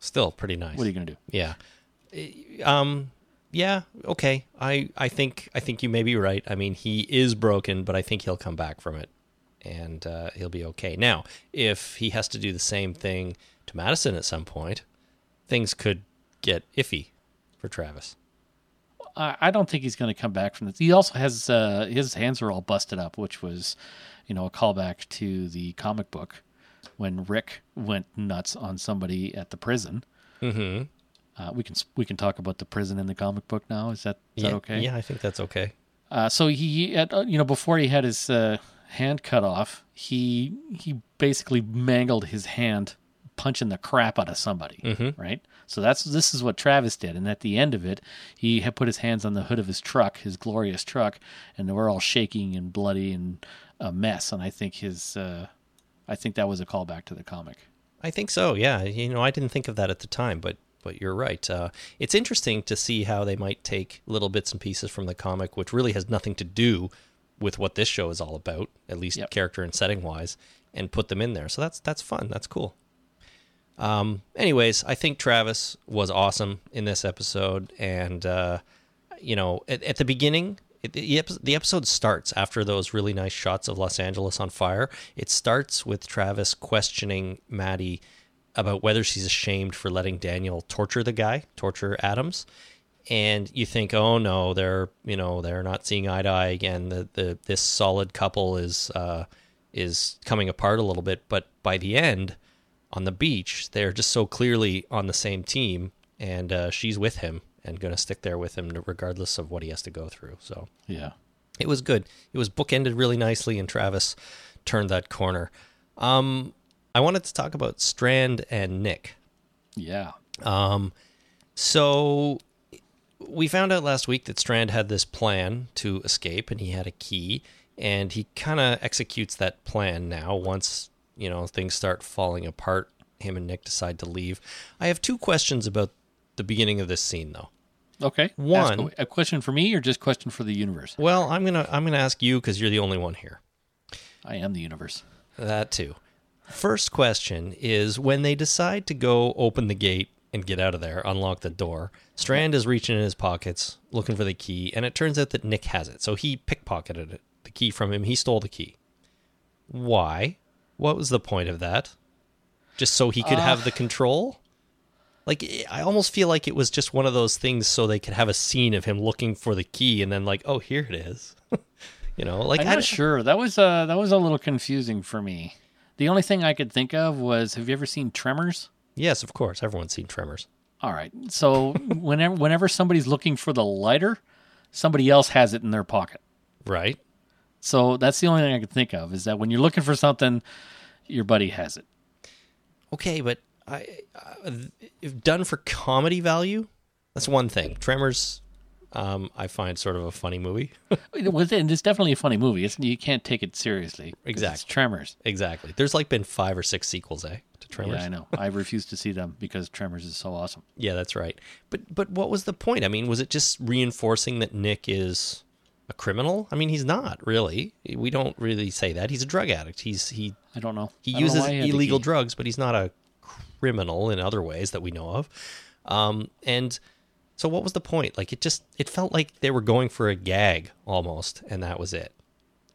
still pretty nice. What are you gonna do? Yeah. Um. Yeah, okay. I, I think I think you may be right. I mean, he is broken, but I think he'll come back from it, and uh, he'll be okay. Now, if he has to do the same thing to Madison at some point, things could get iffy for Travis. I, I don't think he's going to come back from this. He also has uh, his hands are all busted up, which was, you know, a callback to the comic book when Rick went nuts on somebody at the prison. Mm-hmm. Uh, we can we can talk about the prison in the comic book now. Is that is yeah, that okay? Yeah, I think that's okay. Uh, so he, at, you know, before he had his uh, hand cut off, he he basically mangled his hand punching the crap out of somebody, mm-hmm. right? So that's this is what Travis did. And at the end of it, he had put his hands on the hood of his truck, his glorious truck, and they were all shaking and bloody and a mess. And I think his, uh, I think that was a callback to the comic. I think so. Yeah, you know, I didn't think of that at the time, but. But you're right. Uh, it's interesting to see how they might take little bits and pieces from the comic, which really has nothing to do with what this show is all about, at least yep. character and setting-wise, and put them in there. So that's that's fun. That's cool. Um, anyways, I think Travis was awesome in this episode. And, uh, you know, at, at the beginning, it, the, epi- the episode starts after those really nice shots of Los Angeles on fire. It starts with Travis questioning Maddie about whether she's ashamed for letting Daniel torture the guy, torture Adams. And you think, oh no, they're, you know, they're not seeing eye to eye again. The, the, this solid couple is, uh, is coming apart a little bit, but by the end on the beach, they're just so clearly on the same team, and, uh, she's with him and going to stick there with him regardless of what he has to go through. So yeah, it was good. It was bookended really nicely, and Travis turned that corner. Um, I wanted to talk about Strand and Nick. Yeah. Um, so we found out last week that Strand had this plan to escape, and he had a key, and he kind of executes that plan now. Once, you know, things start falling apart, him and Nick decide to leave. I have two questions about the beginning of this scene, though. Okay. One, a question for me, or just question for the universe? Well, I'm gonna I'm gonna ask you because you're the only one here. I am the universe. That too. First question is, when they decide to go open the gate and get out of there, unlock the door, Strand is reaching in his pockets, looking for the key, and it turns out that Nick has it. So he pickpocketed it, the key from him. He stole the key. Why? What was the point of that? Just so he could uh, have the control? Like, I almost feel like it was just one of those things so they could have a scene of him looking for the key and then like, oh, here it is. You know, like, I'm not I, sure. That was, uh, that was a little confusing for me. The only thing I could think of was, have you ever seen Tremors? Yes, of course. Everyone's seen Tremors. All right. So whenever whenever somebody's looking for the lighter, somebody else has it in their pocket. Right. So that's the only thing I could think of, is that when you're looking for something, your buddy has it. Okay, but I, uh, if done for comedy value, that's one thing. Tremors, um, I find sort of a funny movie. It's definitely a funny movie. It's, you can't take it seriously. Exactly. It's Tremors. Exactly. There's like been five or six sequels, eh, to Tremors. Yeah, I know. I refuse to see them because Tremors is so awesome. Yeah, that's right. But but what was the point? I mean, was it just reinforcing that Nick is a criminal? I mean, he's not really. We don't really say that. He's a drug addict. He's he. I don't know. He uses know illegal drugs, but he's not a criminal in other ways that we know of. Um, and. So what was the point? Like, it just, it felt like they were going for a gag almost, and that was it.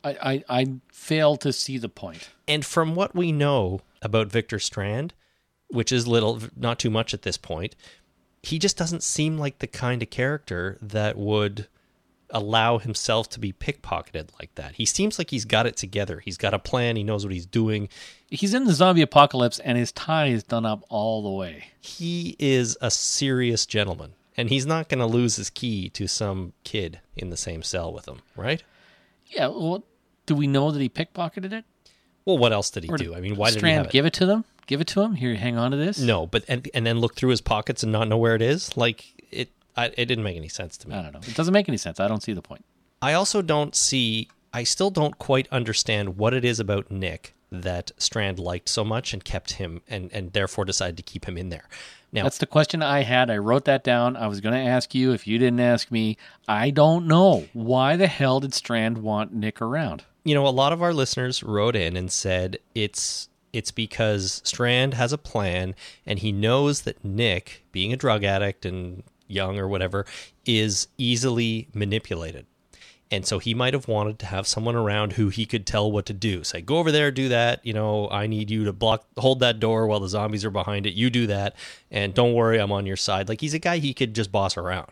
I, I, I fail to see the point. And from what we know about Victor Strand, which is little, not too much at this point, he just doesn't seem like the kind of character that would allow himself to be pickpocketed like that. He seems like he's got it together. He's got a plan. He knows what he's doing. He's in the zombie apocalypse, and his tie is done up all the way. He is a serious gentleman, and he's not going to lose his key to some kid in the same cell with him, right? Yeah, well, do we know that he pickpocketed it? Well, what else did he or do? I mean, why Strand did he have it? give it to them? Give it to him? Here, hang on to this? No, but and, and then look through his pockets and not know where it is? Like, it I, it didn't make any sense to me. I don't know. It doesn't make any sense. I don't see the point. I also don't see, I still don't quite understand what it is about Nick that Strand liked so much and kept him, and, and therefore decided to keep him in there. Now, that's the question I had. I wrote that down. I was going to ask you if you didn't ask me. I don't know. Why the hell did Strand want Nick around? You know, a lot of our listeners wrote in and said it's it's because Strand has a plan, and he knows that Nick, being a drug addict and young or whatever, is easily manipulated. And so he might have wanted to have someone around who he could tell what to do. Say, go over there, do that. You know, I need you to block, hold that door while the zombies are behind it. You do that. And don't worry, I'm on your side. Like, he's a guy he could just boss around.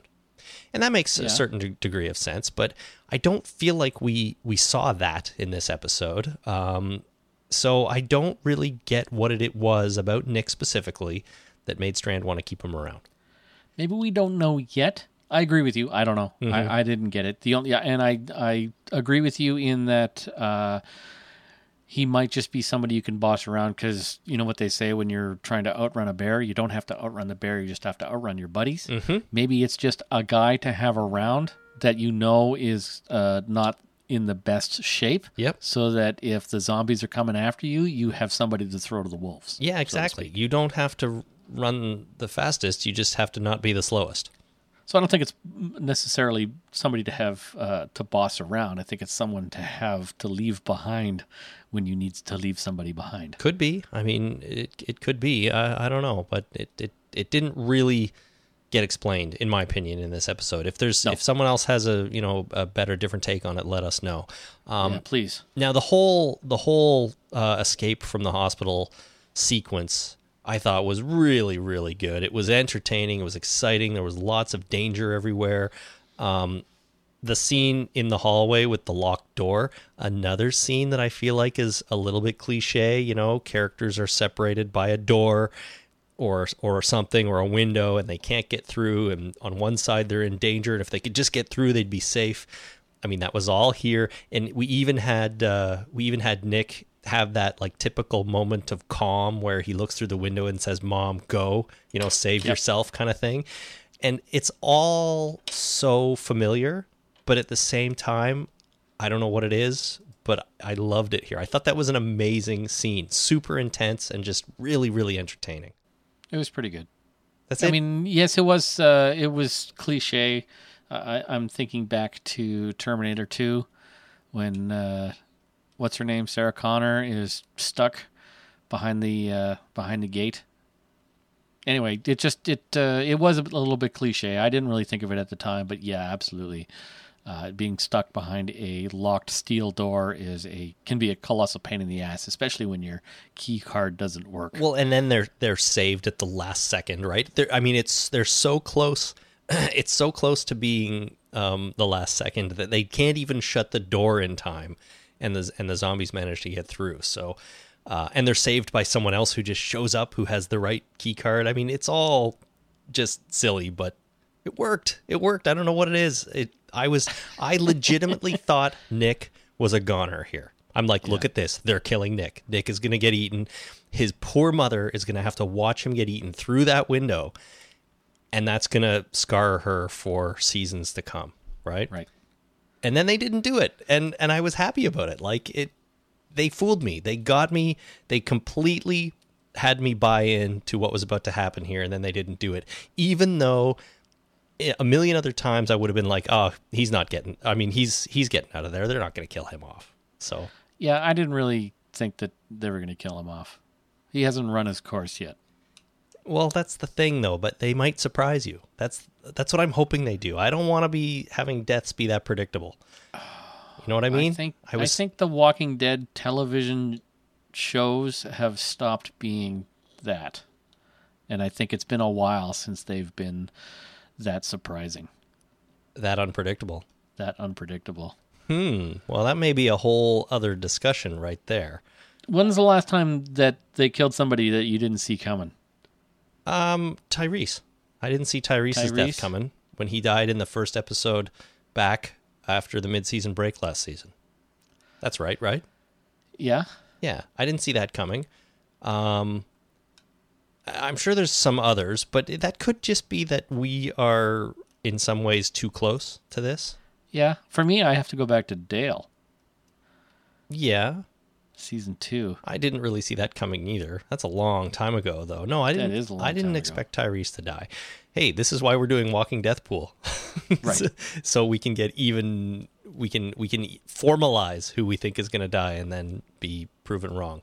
And that makes yeah. a certain de- degree of sense, but I don't feel like we we saw that in this episode. Um, so I don't really get what it, it was about Nick specifically that made Strand want to keep him around. Maybe we don't know yet. I agree with you. I don't know. Mm-hmm. I, I didn't get it. The only, and I I agree with you in that uh, he might just be somebody you can boss around because you know what they say when you're trying to outrun a bear? You don't have to outrun the bear. You just have to outrun your buddies. Mm-hmm. Maybe it's just a guy to have around that you know is uh, not in the best shape. Yep. So that if the zombies are coming after you, you have somebody to throw to the wolves. Yeah, exactly. So you don't have to run the fastest. You just have to not be the slowest. So I don't think it's necessarily somebody to have uh, to boss around. I think it's someone to have to leave behind when you need to leave somebody behind. Could be. I mean, it it could be. I, I don't know, but it, it it didn't really get explained, in my opinion, in this episode. If there's no. if someone else has a you know a better, different take on it, let us know. Um, yeah, please. Now the whole the whole uh, escape from the hospital sequence, I thought was really, really good. It was entertaining. It was exciting. There was lots of danger everywhere. Um, the scene in the hallway with the locked door, another scene that I feel like is a little bit cliche. You know, characters are separated by a door or or something or a window, and they can't get through. And on one side, they're in danger. And if they could just get through, they'd be safe. I mean, that was all here. And we even had uh, we even had Nick have that like typical moment of calm where he looks through the window and says, Mom, go, you know, save yep. yourself kind of thing. And it's all so familiar, but at the same time, I don't know what it is, but I loved it here. I thought that was an amazing scene, super intense and just really, really entertaining. It was pretty good. That's I it. mean, yes, it was, uh, it was cliche. Uh, I, I'm thinking back to Terminator two when, uh, what's her name? Sarah Connor is stuck behind the uh, behind the gate. Anyway, it just it uh, it was a little bit cliche. I didn't really think of it at the time, but yeah, absolutely. Uh, being stuck behind a locked steel door is a can be a colossal pain in the ass, especially when your key card doesn't work. Well, and then they're they're saved at the last second, right? They're, I mean, it's they're so close. It's so close to being um, the last second that they can't even shut the door in time. And the and the zombies manage to get through. So, uh, and they're saved by someone else who just shows up who has the right key card. I mean, it's all just silly, but it worked. It worked. I don't know what it is. It. I was. I legitimately thought Nick was a goner here. I'm like, look yeah. at this. They're killing Nick. Nick is going to get eaten. His poor mother is going to have to watch him get eaten through that window, and that's going to scar her for seasons to come. Right. Right. And then they didn't do it, and and I was happy about it. Like, it, they fooled me. They got me. They completely had me buy in to what was about to happen here, and then they didn't do it. Even though a million other times I would have been like, oh, he's not getting... I mean, he's he's getting out of there. They're not going to kill him off. So yeah, I didn't really think that they were going to kill him off. He hasn't run his course yet. Well, that's the thing, though, but they might surprise you. That's that's what I'm hoping they do. I don't want to be having deaths be that predictable. You know what I mean? I think, I was... I think the Walking Dead television shows have stopped being that. And I think it's been a while since they've been that surprising. That unpredictable. that unpredictable. Hmm. Well, that may be a whole other discussion right there. When's the last time that they killed somebody that you didn't see coming? Um, Tyrese. I didn't see Tyrese's Tyrese? death coming when he died in the first episode back after the mid-season break last season. That's right, right? Yeah. Yeah, I didn't see that coming. Um, I'm sure there's some others, but that could just be that we are in some ways too close to this. Yeah, for me, I have to go back to Dale. Yeah. Season two. I didn't really see that coming either. That's a long time ago, though. No, I didn't. That is a long I didn't time expect ago. Tyrese to die. Hey, this is why we're doing Walking Death Pool, right? So, so we can get even. We can we can formalize who we think is going to die, and then be proven wrong.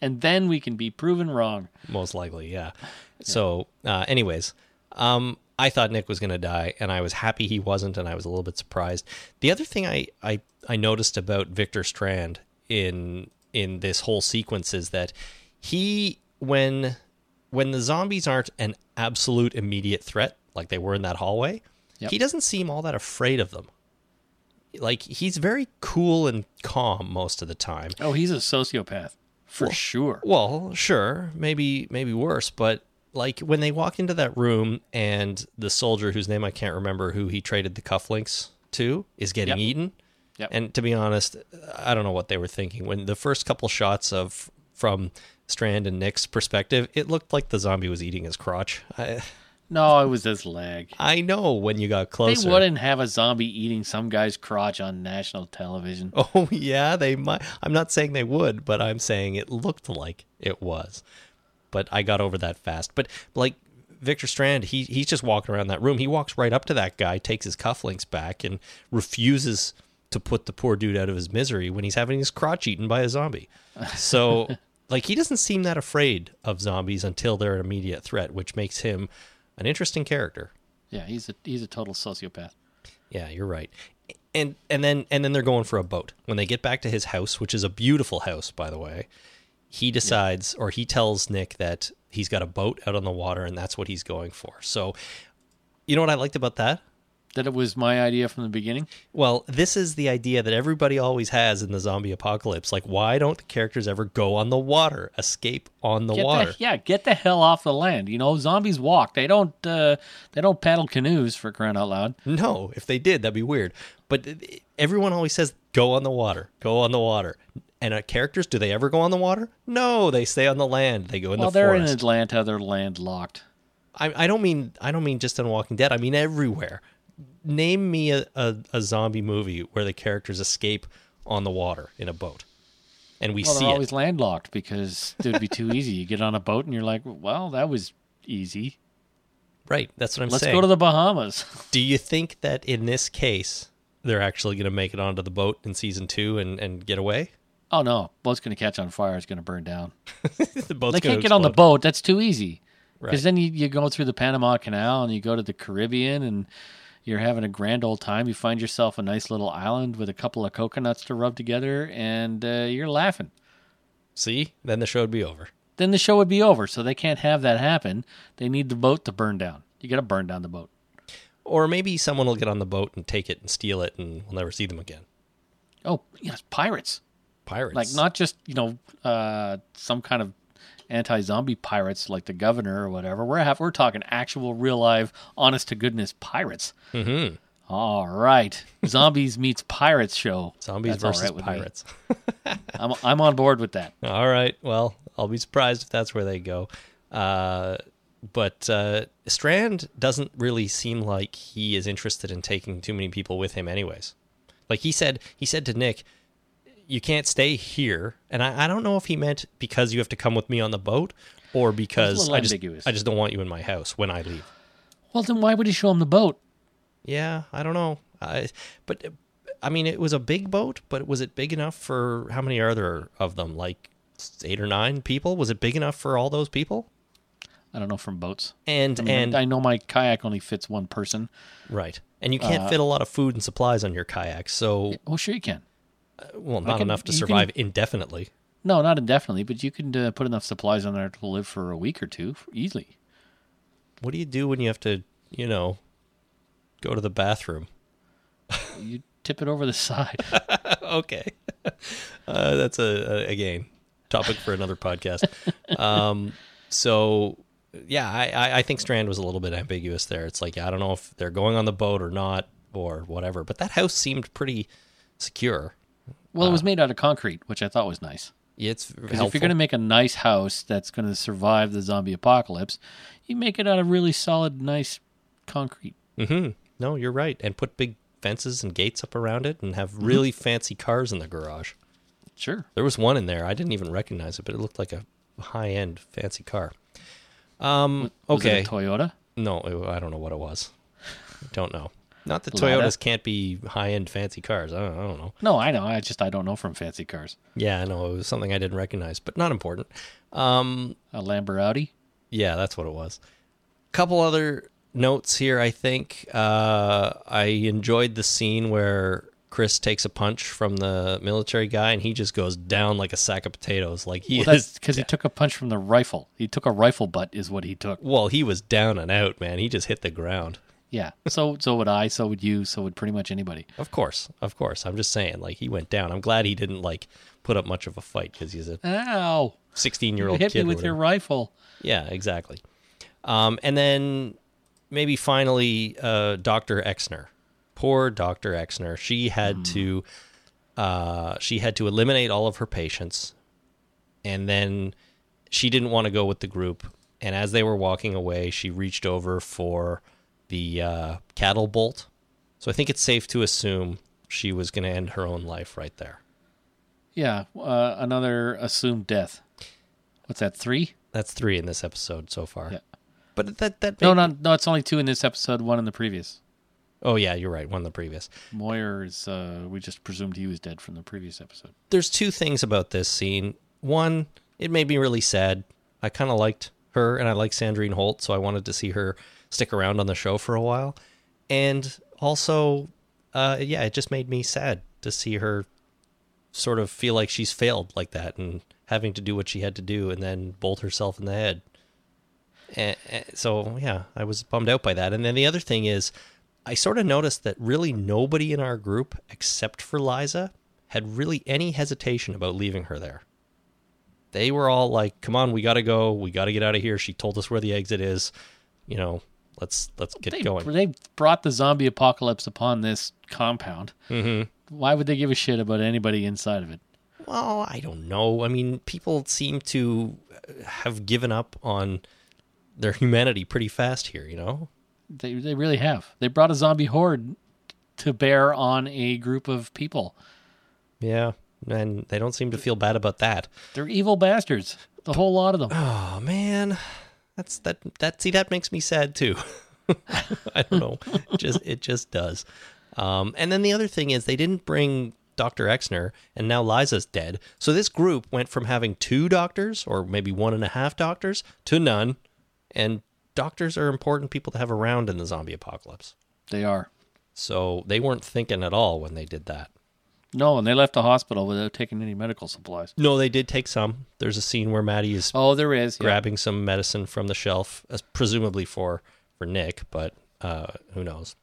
And then we can be proven wrong. Most likely, yeah. yeah. So, uh, anyways, um, I thought Nick was going to die, and I was happy he wasn't, and I was a little bit surprised. The other thing I I, I noticed about Victor Strand in in this whole sequence is that he when when the zombies aren't an absolute immediate threat like they were in that hallway, yep. he doesn't seem all that afraid of them. Like, he's very cool and calm most of the time. Oh, he's a sociopath. For well, sure. Well, sure. Maybe maybe worse, but like when they walk into that room and the soldier whose name I can't remember who he traded the cufflinks to is getting yep. eaten. Yep. And to be honest, I don't know what they were thinking. When the first couple shots of from Strand and Nick's perspective, it looked like the zombie was eating his crotch. I, no, it was his leg. I know when you got closer. They wouldn't have a zombie eating some guy's crotch on national television. Oh, yeah, they might. I'm not saying they would, but I'm saying it looked like it was. But I got over that fast. But like Victor Strand, he he's just walking around that room. He walks right up to that guy, takes his cufflinks back, and refuses to put the poor dude out of his misery when he's having his crotch eaten by a zombie. So, like, he doesn't seem that afraid of zombies until they're an immediate threat, which makes him an interesting character. Yeah, he's a he's a total sociopath. Yeah, you're right. And and then and then they're going for a boat. When they get back to his house, which is a beautiful house, by the way, he decides yeah. or he tells Nick that he's got a boat out on the water and that's what he's going for. So, you know what I liked about that? That it was my idea from the beginning? Well, this is the idea that everybody always has in the zombie apocalypse. Like, why don't the characters ever go on the water, escape on the get water? The, yeah, get the hell off the land. You know, zombies walk. They don't uh, they don't paddle canoes, for crying out loud. No, if they did, that'd be weird. But everyone always says, go on the water, go on the water. And uh, characters, do they ever go on the water? No, they stay on the land. They go in well, the forest. Well, they're in Atlanta. They're landlocked. I, I don't mean I don't mean just in Walking Dead. I mean everywhere. Name me a, a, a zombie movie where the characters escape on the water in a boat, and we well, see it. Well, they're always landlocked because it would be too easy. You get on a boat and you're like, well, that was easy. Right, that's what I'm Let's saying. Let's go to the Bahamas. Do you think that in this case they're actually going to make it onto the boat in season two and, and get away? Oh, no. Boat's going to catch on fire. It's going to burn down. The boat's they can't get explode. on the boat. That's too easy. Because right. then you, you go through the Panama Canal and you go to the Caribbean and you're having a grand old time. You find yourself a nice little island with a couple of coconuts to rub together, and uh, you're laughing. See? Then the show would be over. Then the show would be over, so they can't have that happen. They need the boat to burn down. You got to burn down the boat. Or maybe someone will get on the boat and take it and steal it, and we'll never see them again. Oh, yes, pirates. Pirates. Like, not just, you know, uh, some kind of anti-zombie pirates like the Governor or whatever. We're have, we're talking actual, real, live, honest-to-goodness pirates. Mm-hmm. All right. Zombies meets Pirates show. Zombies that's versus right pirates. I'm I'm on board with that. All right. Well, I'll be surprised if that's where they go. Uh, but uh, Strand doesn't really seem like he is interested in taking too many people with him anyways. Like he said, he said to Nick, you can't stay here, and I, I don't know if he meant because you have to come with me on the boat, or because I just ambiguous. I just don't want you in my house when I leave. Well, then why would he show him the boat? Yeah, I don't know. I, but I mean, it was a big boat, but was it big enough for how many are there of them? Like eight or nine people? Was it big enough for all those people? I don't know from boats. And I mean, and I know my kayak only fits one person. Right, and you can't uh, fit a lot of food and supplies on your kayak. So, well, sure you can. Well, not can, enough to survive can, indefinitely. No, not indefinitely, but you can uh, put enough supplies on there to live for a week or two easily. What do you do when you have to, you know, go to the bathroom? you tip it over the side. Okay. Uh, that's, a, a again, topic for another podcast. Um, so, yeah, I, I think Strand was a little bit ambiguous there. It's like, I don't know if they're going on the boat or not or whatever, but that house seemed pretty secure. Well, uh, it was made out of concrete, which I thought was nice. It's helpful. If you're going to make a nice house that's going to survive the zombie apocalypse, you make it out of really solid, nice concrete. Mm-hmm. No, you're right. And put big fences and gates up around it and have really mm-hmm. fancy cars in the garage. Sure. There was one in there. I didn't even recognize it, but it looked like a high-end fancy car. Um, was okay. It a Toyota? No, it, I don't know what it was. Don't know. Not that Lada. Toyotas can't be high-end fancy cars. I don't, I don't know. No, I know. I just I don't know from fancy cars. Yeah, I know. It was something I didn't recognize, but not important. Um, a Lamborghini? Yeah, that's what it was. A couple other notes here, I think. Uh, I enjoyed the scene where Chris takes a punch from the military guy, and he just goes down like a sack of potatoes. Like he well, is because he took a punch from the rifle. He took a rifle butt is what he took. Well, he was down and out, man. He just hit the ground. Yeah, so so would I, so would you, so would pretty much anybody. Of course, of course. I'm just saying, like, he went down. I'm glad he didn't, like, put up much of a fight because he's a Ow. sixteen-year-old kid. You hit kid me with your rifle. Yeah, exactly. Um, and then maybe finally uh, Doctor Exner. Poor Doctor Exner. She had hmm. to uh, she had to eliminate all of her patients, and then she didn't want to go with the group. And as they were walking away, she reached over for the uh, cattle bolt. So I think it's safe to assume she was going to end her own life right there. Yeah, uh, another assumed death. What's that, three? That's three in this episode so far. Yeah. But that... that no, no, no, it's only two in this episode, one in the previous. Oh, yeah, you're right, one in the previous. Moyers, uh, we just presumed he was dead from the previous episode. There's two things about this scene. One, it made me really sad. I kind of liked her, and I liked Sandrine Holt, so I wanted to see her stick around on the show for a while. And also, uh, yeah, it just made me sad to see her sort of feel like she's failed like that and having to do what she had to do and then bolt herself in the head. And, and so, yeah, I was bummed out by that. And then the other thing is, I sort of noticed that really nobody in our group, except for Liza, had really any hesitation about leaving her there. They were all like, come on, we got to go. We got to get out of here. She told us where the exit is. You know, let's let's get they, going. They brought the zombie apocalypse upon this compound. Mm-hmm. Why would they give a shit about anybody inside of it? Well, I don't know. I mean, people seem to have given up on their humanity pretty fast here, you know? They they really have. They brought a zombie horde to bear on a group of people. Yeah, and they don't seem to feel bad about that. They're evil bastards, the whole lot of them. Oh, man. That's that that see that makes me sad too. I don't know. just it just does. Um, and then the other thing is they didn't bring Doctor Exner, and now Liza's dead. So this group went from having two doctors, or maybe one and a half doctors, to none. And doctors are important people to have around in the zombie apocalypse. They are. So they weren't thinking at all when they did that. No, and they left the hospital without taking any medical supplies. No, they did take some. There's a scene where Maddie is oh, there is grabbing yeah. some medicine from the shelf, uh, presumably for, for Nick, but uh, who knows.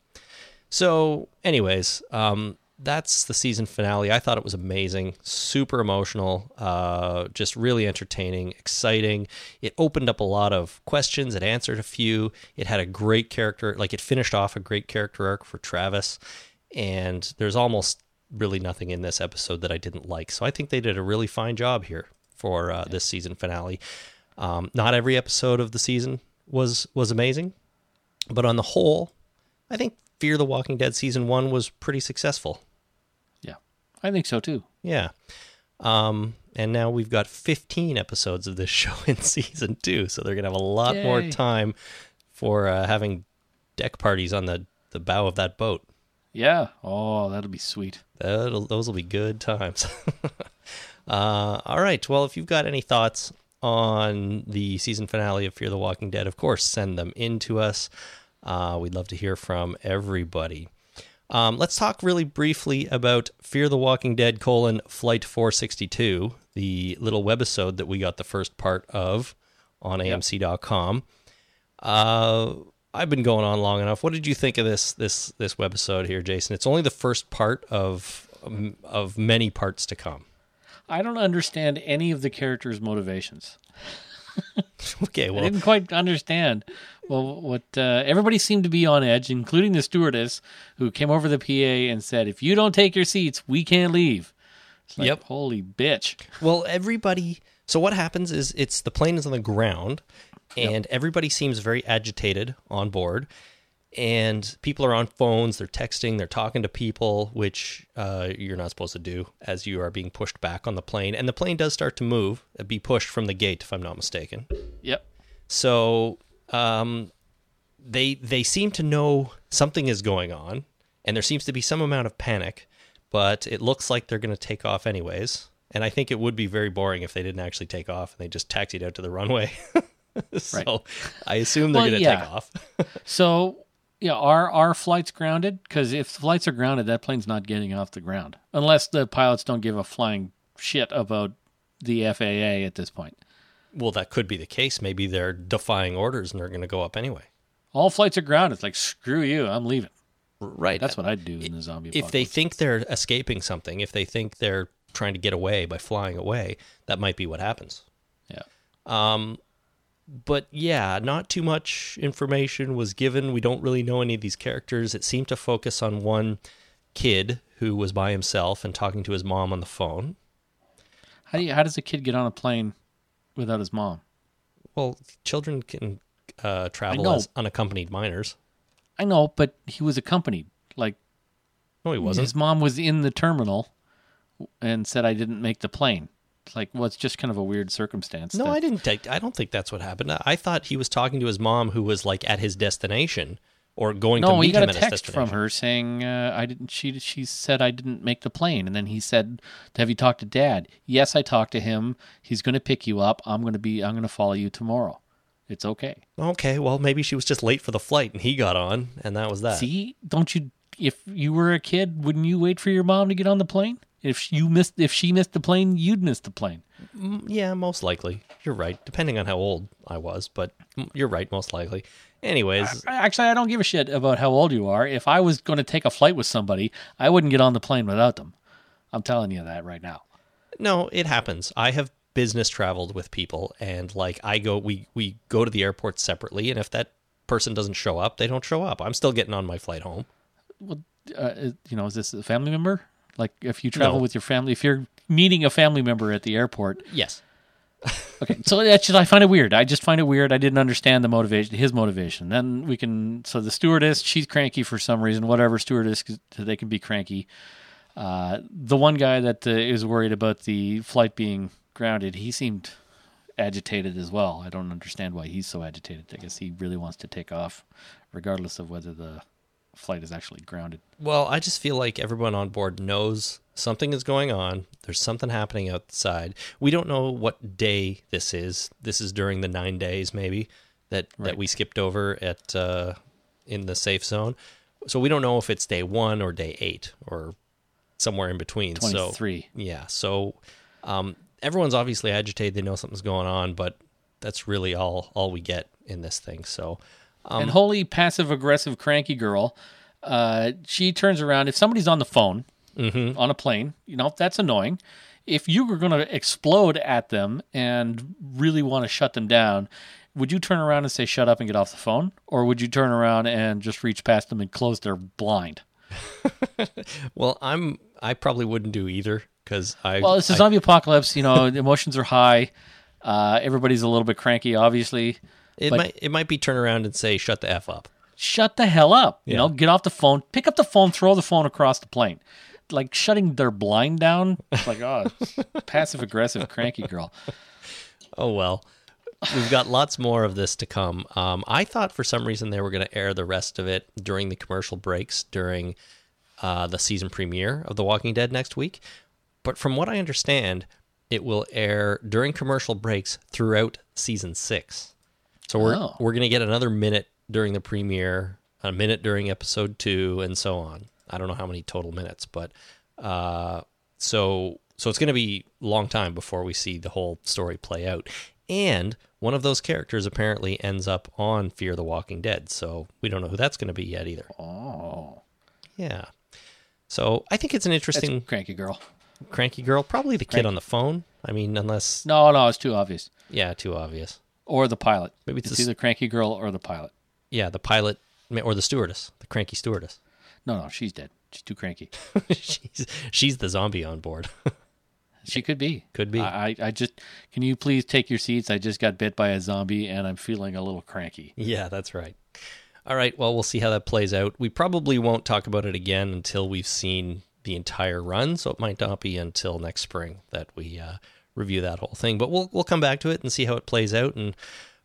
So anyways, um, that's the season finale. I thought it was amazing, super emotional, uh, just really entertaining, exciting. It opened up a lot of questions. It answered a few. It had a great character. Like, it finished off a great character arc for Travis, and there's almost really nothing in this episode that I didn't like. So I think they did a really fine job here for uh, yeah. this season finale. Um, not every episode of the season was, was amazing, but on the whole, I think Fear the Walking Dead season one was pretty successful. Yeah, I think so too. Yeah. Um, and now we've got fifteen episodes of this show in season two. So they're going to have a lot Yay. more time for uh, having deck parties on the, the bow of that boat. Yeah. Oh, that'll be sweet. That'll, those will be good times. uh, all right. Well, if you've got any thoughts on the season finale of Fear the Walking Dead, of course, send them in to us. Uh, we'd love to hear from everybody. Um, let's talk really briefly about Fear the Walking Dead colon Flight four sixty-two, the little webisode that we got the first part of on A M C dot com. Yep. Uh, I've been going on long enough. What did you think of this this this webisode here, Jason? It's only the first part of um, of many parts to come. I don't understand any of the characters' motivations. Okay, well, I didn't quite understand. Well, what uh, everybody seemed to be on edge, including the stewardess who came over the P A and said, "If you don't take your seats, we can't leave." It's like, yep. Holy bitch. Well, everybody. So what happens is it's the plane is on the ground, and yep. everybody seems very agitated on board, and people are on phones, they're texting, they're talking to people, which uh, you're not supposed to do as you are being pushed back on the plane. And the plane does start to move, be pushed from the gate, if I'm not mistaken. Yep. So um, they they seem to know something is going on, and there seems to be some amount of panic, but it looks like they're going to take off anyways. And I think it would be very boring if they didn't actually take off and they just taxied out to the runway. So right. I assume they're well, going to yeah. take off. So... Yeah, are are flights grounded? Because if flights are grounded, that plane's not getting off the ground. Unless the pilots don't give a flying shit about the F A A at this point. Well, that could be the case. Maybe they're defying orders and they're going to go up anyway. All flights are grounded. It's like, screw you, I'm leaving. Right. That's what I'd do in the zombie apocalypse. If they think they're escaping something, if they think they're trying to get away by flying away, that might be what happens. Yeah. Um. But yeah, not too much information was given. We don't really know any of these characters. It seemed to focus on one kid who was by himself and talking to his mom on the phone. How do you, how does a kid get on a plane without his mom? Well, children can uh, travel as unaccompanied minors. I know, but he was accompanied. Like, no, he wasn't. His mom was in the terminal and said, "I didn't make the plane." Like, well, it's just kind of a weird circumstance. No, that... I didn't take, I don't think that's what happened. I thought he was talking to his mom who was like at his destination or going no, to meet him at his destination. No, he got a text from her saying, uh, I didn't, she, she said, "I didn't make the plane." And then he said, "Have you talked to Dad?" "Yes, I talked to him. He's going to pick you up. I'm going to be, I'm going to follow you tomorrow. It's okay." Okay. Well, maybe she was just late for the flight and he got on and that was that. See, don't you, if you were a kid, wouldn't you wait for your mom to get on the plane? If you missed, if she missed the plane, you'd miss the plane. Yeah, most likely. You're right, depending on how old I was, but you're right, most likely. Anyways. I, actually, I don't give a shit about how old you are. If I was going to take a flight with somebody, I wouldn't get on the plane without them. I'm telling you that right now. No, it happens. I have business traveled with people, and like I go, we, we go to the airport separately, and if that person doesn't show up, they don't show up. I'm still getting on my flight home. Well, uh, you know, is this a family member? Like, if you travel no. with your family, if you're meeting a family member at the airport. Yes. Okay, so that's just, I find it weird. I just find it weird. I didn't understand the motivation, his motivation. Then we can, so the stewardess, she's cranky for some reason. Whatever stewardess, they can be cranky. Uh, the one guy that uh, is worried about the flight being grounded, he seemed agitated as well. I don't understand why he's so agitated. I guess he really wants to take off, regardless of whether the flight is actually grounded. Well, I just feel like everyone on board knows something is going on. There's something happening outside. We don't know what day this is. This is during the nine days, maybe, that, right. that we skipped over at uh, in the safe zone. So we don't know if it's day one or day eight or somewhere in between. twenty-three. So, yeah. So um, everyone's obviously agitated. They know something's going on, but that's really all, all we get in this thing. So... Um, and holy passive-aggressive cranky girl, uh, she turns around. If somebody's on the phone, mm-hmm. on a plane, you know, that's annoying. If you were going to explode at them and really want to shut them down, would you turn around and say, "Shut up and get off the phone"? Or would you turn around and just reach past them and close their blind? Well, I'm, I probably wouldn't do either because I... Well, it's a zombie I... apocalypse. You know, the emotions are high. Uh, everybody's a little bit cranky, obviously. It but, might it might be turn around and say, "Shut the F up." Shut the hell up. Yeah. You know, get off the phone, pick up the phone, throw the phone across the plane. Like shutting their blind down. It's like, oh, passive-aggressive cranky girl. Oh, well. We've got lots more of this to come. Um, I thought for some reason they were going to air the rest of it during the commercial breaks during uh, the season premiere of The Walking Dead next week. But from what I understand, it will air during commercial breaks throughout season six. So we're oh. we're going to get another minute during the premiere, a minute during episode two, and so on. I don't know how many total minutes, but uh, so so it's going to be a long time before we see the whole story play out. And one of those characters apparently ends up on Fear the Walking Dead, so we don't know who that's going to be yet either. Oh. Yeah. So I think it's an interesting... That's cranky girl. Cranky girl. Probably the cranky. Kid on the phone. I mean, unless... No, no, it's too obvious. Yeah, too obvious. Or the pilot. Maybe It's, it's either cranky girl or the pilot. Yeah, the pilot or the stewardess, the cranky stewardess. No, no, she's dead. She's too cranky. she's, she's the zombie on board. She could be. Could be. I, I just, can you please take your seats? I just got bit by a zombie and I'm feeling a little cranky. Yeah, that's right. All right, well, we'll see how that plays out. We probably won't talk about it again until we've seen the entire run, so it might not be until next spring that we uh, review that whole thing. But we'll we'll come back to it and see how it plays out. And,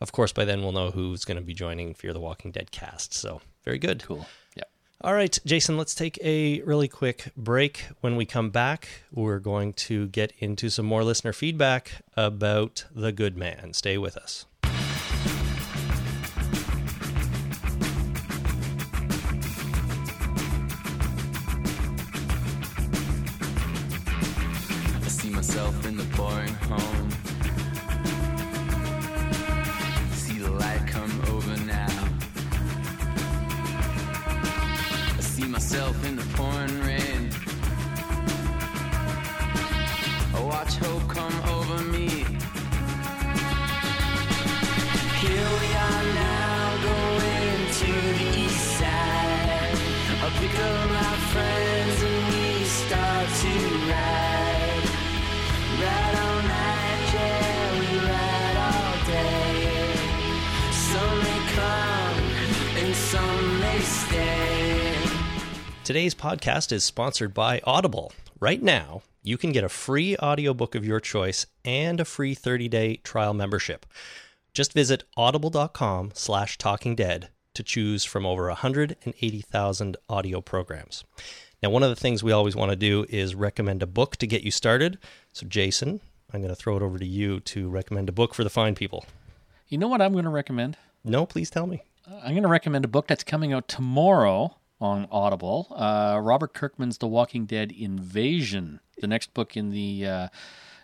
of course, by then we'll know who's going to be joining Fear the Walking Dead cast. So, very good. Cool. Yeah. All right, Jason, let's take a really quick break. When we come back, we're going to get into some more listener feedback about The Good Man. Stay with us. I see myself in the boring home. See the light come over now. Myself in the pouring rain. I watch hope come over me. Here we are now, going to the east side. I pick up my friends and we start to ride. Ride all night, yeah, we ride all day. Some may come and some may stay. Today's podcast is sponsored by Audible. Right now, you can get a free audiobook of your choice and a free thirty-day trial membership. Just visit audible.com slash talkingdead to choose from over one hundred eighty thousand audio programs. Now, one of the things we always want to do is recommend a book to get you started. So, Jason, I'm going to throw it over to you to recommend a book for the fine people. You know what I'm going to recommend? No, please tell me. I'm going to recommend a book that's coming out tomorrow on Audible, uh, Robert Kirkman's The Walking Dead Invasion, the next book in the uh,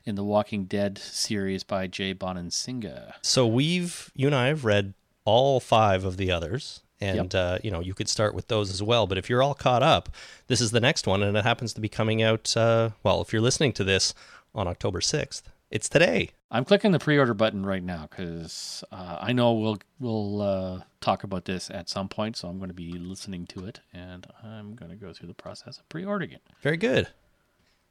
in the Walking Dead series by Jay Bonansinga. So we've, you and I have read all five of the others, and yep. uh, you know you could start with those as well. But if you're all caught up, this is the next one, and it happens to be coming out. Uh, well, if you're listening to this on October sixth, it's today. I'm clicking the pre-order button right now because uh, I know we'll we'll. Uh, talk about this at some point, so I'm going to be listening to it, and I'm going to go through the process of pre-ordering it. Very good.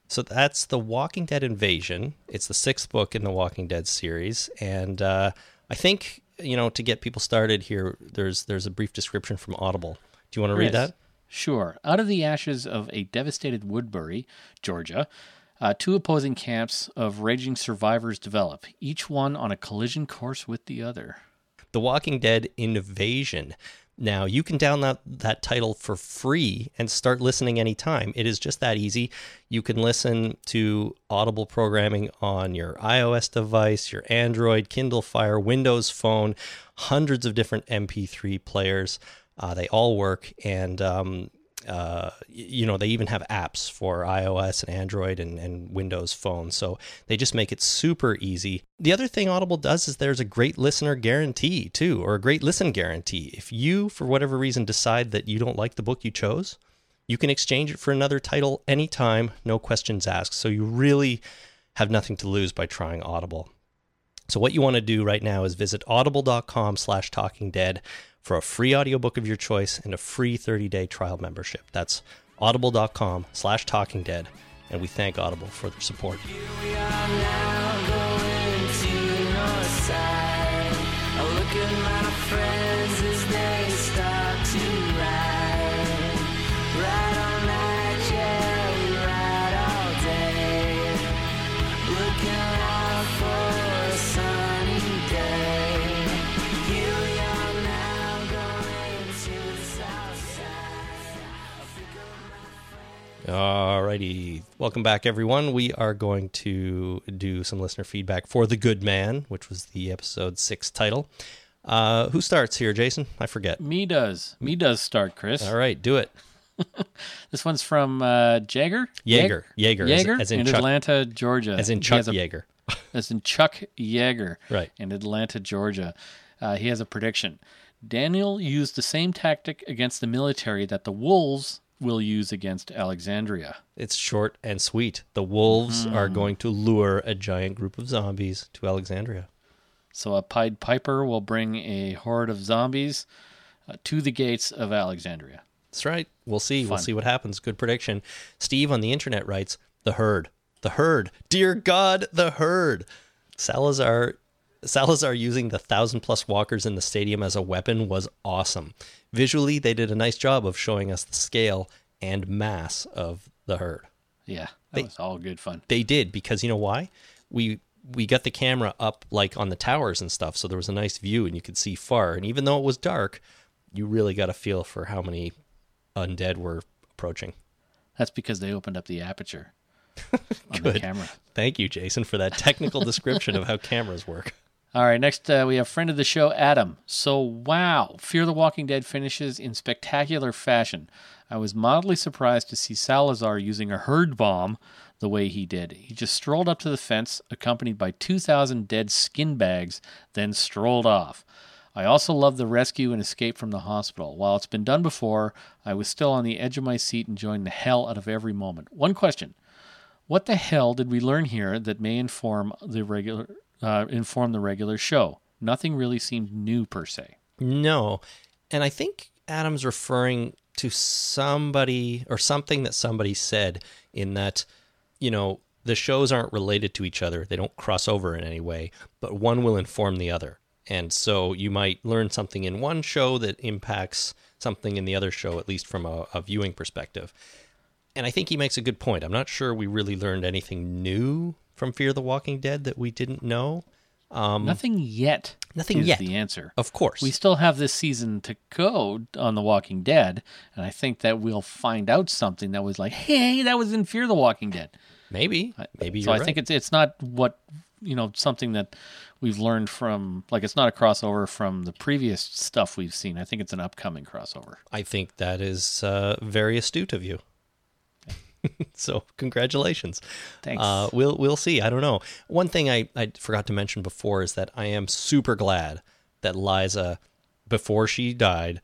So that's The Walking Dead Invasion. It's the sixth book in the Walking Dead series, and uh, I think, you know, to get people started here, there's there's a brief description from Audible. Do you want to read yes. that? Sure. Out of the ashes of a devastated Woodbury, Georgia, uh, two opposing camps of raging survivors develop, each one on a collision course with the other. The Walking Dead Invasion. Now, you can download that title for free and start listening anytime. It is just that easy. You can listen to Audible programming on your iOS device, your Android, Kindle Fire, Windows Phone, hundreds of different M P three players. Uh, they all work, and um, uh, you know they even have apps for iOS and Android and, and Windows Phone, so they just make it super easy. The other thing Audible does is there's a great listener guarantee too, or a great listen guarantee. If you, for whatever reason, decide that you don't like the book you chose, you can exchange it for another title anytime, no questions asked. So you really have nothing to lose by trying Audible. So what you want to do right now is visit audible.com slash talkingdead for a free audiobook of your choice and a free thirty-day trial membership. That's audible.com slash talkingdead, and we thank Audible for their support. Here we are now, going to the north side. I look at my friends as they start to ride. Ride all night, yeah, we ride all day. Looking out for a sunny day. Here we are now, going to the south side. I pick up my friends. All righty. Welcome back, everyone. We are going to do some listener feedback for The Good Man, which was the episode six title. Uh, who starts here, Jason? I forget. Me does. Me does start, Chris. All right, do it. This one's from uh, Jagger? Jaeger. Jaeger. Jaeger, as, as in, in Chuck, Atlanta, Georgia. As in Chuck Yeager. As in Chuck Yeager, right. in Atlanta, Georgia. Uh, he has a prediction. Daniel used the same tactic against the military that the wolves will use against Alexandria. It's short and sweet. The wolves mm. are going to lure a giant group of zombies to Alexandria. So a Pied Piper will bring a horde of zombies uh, to the gates of Alexandria. That's right. We'll see. Fun. We'll see what happens. Good prediction. Steve on the internet writes, the herd. The herd. Dear God, the herd. Salazar Salazar using the thousand plus walkers in the stadium as a weapon was awesome. Visually, they did a nice job of showing us the scale and mass of the herd. Yeah, that they, was all good fun. They did, because you know why? We we got the camera up like on the towers and stuff, so there was a nice view and you could see far. And even though it was dark, you really got a feel for how many undead were approaching. That's because they opened up the aperture. Good. Camera. Thank you, Jason, for that technical description of how cameras work. All right, next uh, we have friend of the show, Adam. So, wow, Fear the Walking Dead finishes in spectacular fashion. I was mildly surprised to see Salazar using a herd bomb the way he did. He just strolled up to the fence, accompanied by two thousand dead skin bags, then strolled off. I also love the rescue and escape from the hospital. While it's been done before, I was still on the edge of my seat enjoying the hell out of every moment. One question. What the hell did we learn here that may inform the regular uh, inform the regular show? Nothing really seemed new per se. No, and I think Adam's referring to somebody or something that somebody said in that, you know, the shows aren't related to each other. They don't cross over in any way, but one will inform the other. And so you might learn something in one show that impacts something in the other show, at least from a, a viewing perspective. And I think he makes a good point. I'm not sure we really learned anything new from Fear the Walking Dead that we didn't know. Um, nothing yet. Nothing is yet. The answer, of course, we still have this season to go on The Walking Dead, and I think that we'll find out something that was like, hey, that was in Fear the Walking Dead. Maybe, maybe. So you're I right. think it's it's not what you know something that we've learned from. Like, it's not a crossover from the previous stuff we've seen. I think it's an upcoming crossover. I think that is uh, very astute of you. So congratulations. Thanks. Uh, we'll we'll see. I don't know. One thing I, I forgot to mention before is that I am super glad that Liza, before she died,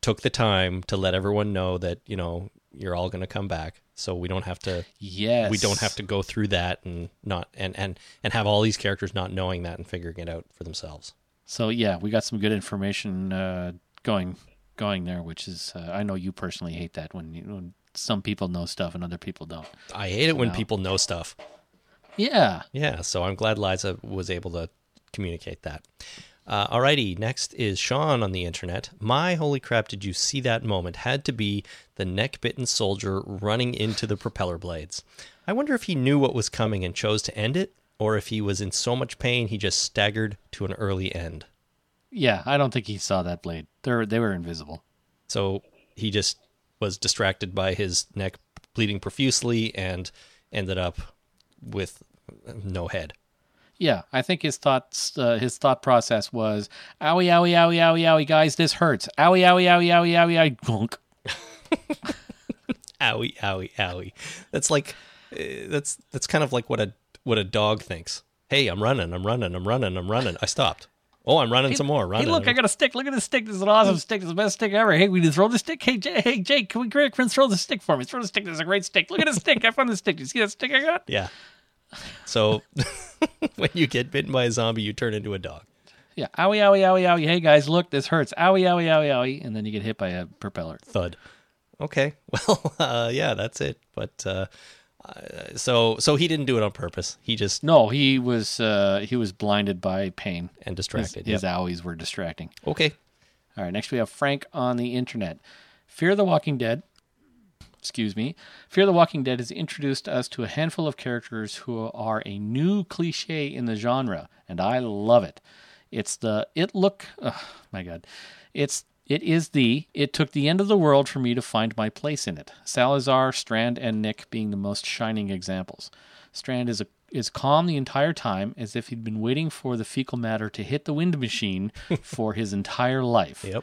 took the time to let everyone know that, you know, you're all going to come back. So we don't have to yes. we don't have to go through that and not and, and, and have all these characters not knowing that and figuring it out for themselves. So, yeah, we got some good information uh, going going there, which is uh, I know you personally hate that when you when some people know stuff and other people don't. I hate it you when know? people know stuff. Yeah. Yeah, so I'm glad Liza was able to communicate that. Uh, alrighty, next is Sean on the internet. My holy crap, did you see that moment? Had to be the neck-bitten soldier running into the propeller blades. I wonder if he knew what was coming and chose to end it, or if he was in so much pain he just staggered to an early end. Yeah, I don't think he saw that blade. They're, they were invisible. So he just was distracted by his neck bleeding profusely and ended up with no head. Yeah, I think his thoughts, uh, his thought process was, owie, owie, owie, owie, owie, guys, this hurts. Owie, owie, owie, owie, owie, owie, gunk. Owie, owie, owie. That's like, uh, that's that's kind of like what a what a dog thinks. Hey, I'm running, I'm running, I'm running, I'm running. I stopped. Oh, I'm running hey, some more. Running. Hey, look, I got a stick. Look at this stick. This is an awesome stick. This is the best stick ever. Hey, we just throw the stick. Hey, Jay, hey, Jake, can we grab Prince? Throw the stick for me. Throw the stick. This is a great stick. Look at this stick. I found this stick. Do you see that stick I got? Yeah. So when you get bitten by a zombie, you turn into a dog. Yeah. Owie, owie, owie, owie. Hey, guys, look, this hurts. Owie, owie, owie, owie. And then you get hit by a propeller. Thud. Okay. Well, uh, yeah, that's it. But uh, so so he didn't do it on purpose. He just no. He was uh, he was blinded by pain and distracted. His, his yep. owies were distracting. Okay. All right. Next we have Frank on the internet. Fear the Walking Dead. Excuse me. Fear the Walking Dead has introduced us to a handful of characters who are a new cliche in the genre, and I love it. It's the it look. Oh, my God. It's. It is the, it took the end of the world for me to find my place in it. Salazar, Strand, and Nick being the most shining examples. Strand is a, is calm the entire time, as if he'd been waiting for the fecal matter to hit the wind machine for his entire life. Yep.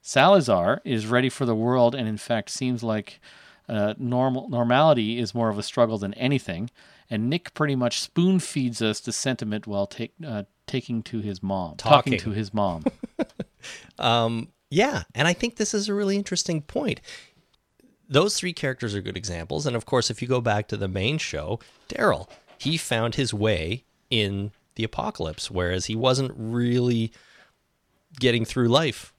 Salazar is ready for the world and, in fact, seems like uh, normal normality is more of a struggle than anything. and Nick pretty much spoon feeds us the sentiment while take, uh, taking to his mom, talking, talking to his mom. um, yeah, and I think this is a really interesting point. Those three characters are good examples, and of course, if you go back to the main show, Daryl, he found his way in the apocalypse, whereas he wasn't really getting through life,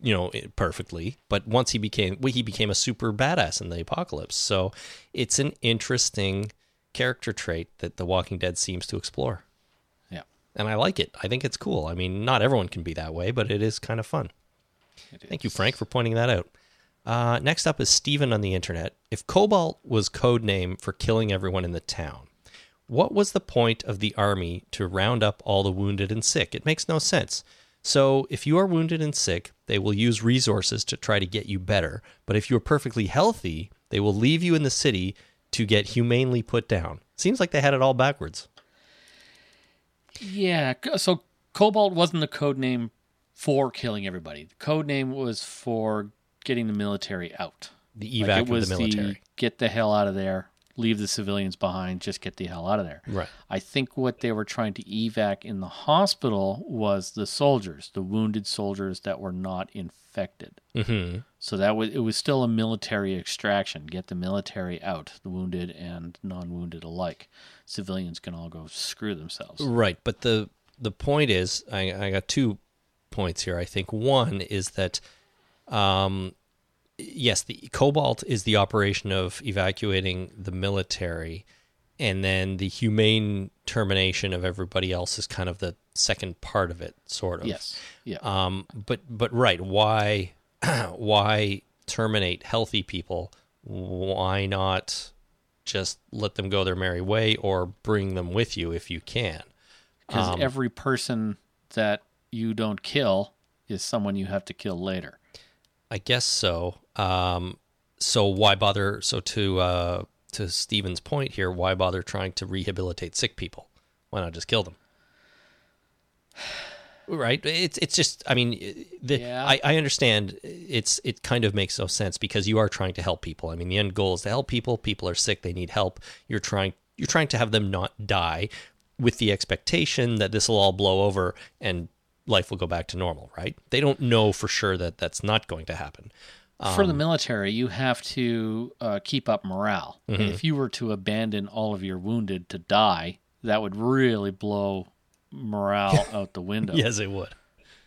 you know, perfectly. But once he became, well, he became a super badass in the apocalypse. So it's an interesting character trait that The Walking Dead seems to explore. Yeah. And I like it. I think it's cool. I mean, not everyone can be that way, but it is kind of fun. Thank you, Frank, for pointing that out. Uh, next up is Steven on the internet. If Cobalt was codename for killing everyone in the town, what was the point of the army to round up all the wounded and sick? It makes no sense. So if you are wounded and sick, they will use resources to try to get you better. But if you are perfectly healthy, they will leave you in the city to get humanely put down. Seems like they had it all backwards. Yeah, so Cobalt wasn't the code name for killing everybody. The code name was for getting the military out. The evac like of the military. The, get the hell out of there. Leave the civilians behind, just get the hell out of there. Right. I think what they were trying to evac in the hospital was the soldiers, the wounded soldiers that were not infected. Mm-hmm. So that was, it was still a military extraction. Get the military out, the wounded and non-wounded alike. Civilians can all go screw themselves. Right, but the the point is, I, I got two points here, I think. One is that, um, yes, the Cobalt is the operation of evacuating the military, and then the humane termination of everybody else is kind of the second part of it, sort of. Yes. Yeah. Um, but but right, why why terminate healthy people? Why not just let them go their merry way, or bring them with you if you can? Because um, every person that you don't kill is someone you have to kill later. I guess so. Um, so why bother? So to uh, to Stephen's point here, why bother trying to rehabilitate sick people? Why not just kill them? Right? It's it's just. I mean, the, yeah. I, I understand. It's it kind of makes no sense because you are trying to help people. I mean, the end goal is to help people. People are sick; they need help. You're trying you're trying to have them not die, with the expectation that this will all blow over and life will go back to normal, right? They don't know for sure that that's not going to happen. Um, for the military, you have to uh, keep up morale. Mm-hmm. If you were to abandon all of your wounded to die, that would really blow morale out the window. Yes, it would.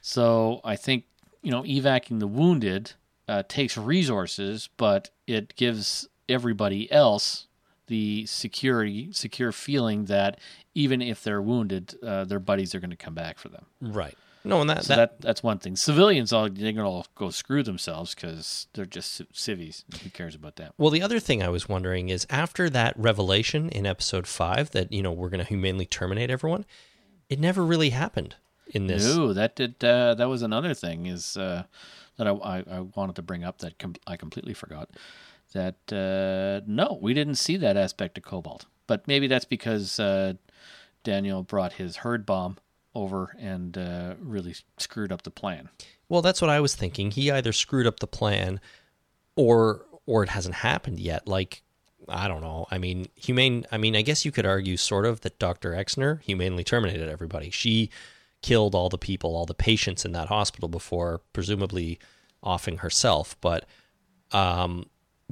So I think, you know, evacuating the wounded uh, takes resources, but it gives everybody else the security, secure feeling that even if they're wounded, uh, their buddies are going to come back for them. Right. No, and that, so that, that that's one thing. Civilians, all they're gonna all go screw themselves because they're just civvies. Who cares about that? Well, the other thing I was wondering is after that revelation in episode five that you know we're gonna humanely terminate everyone, it never really happened in this. No, that did. Uh, that was another thing is uh, that I, I I wanted to bring up that com- I completely forgot. That uh, no, we didn't see that aspect of Cobalt, but maybe that's because uh, Daniel brought his herd bomb over and uh, really screwed up the plan. Well, that's what I was thinking. He either screwed up the plan or or it hasn't happened yet. Like, I don't know. I mean, humane. I mean, I guess you could argue sort of that Doctor Exner humanely terminated everybody. She killed all the people, all the patients in that hospital before presumably offing herself. But, um,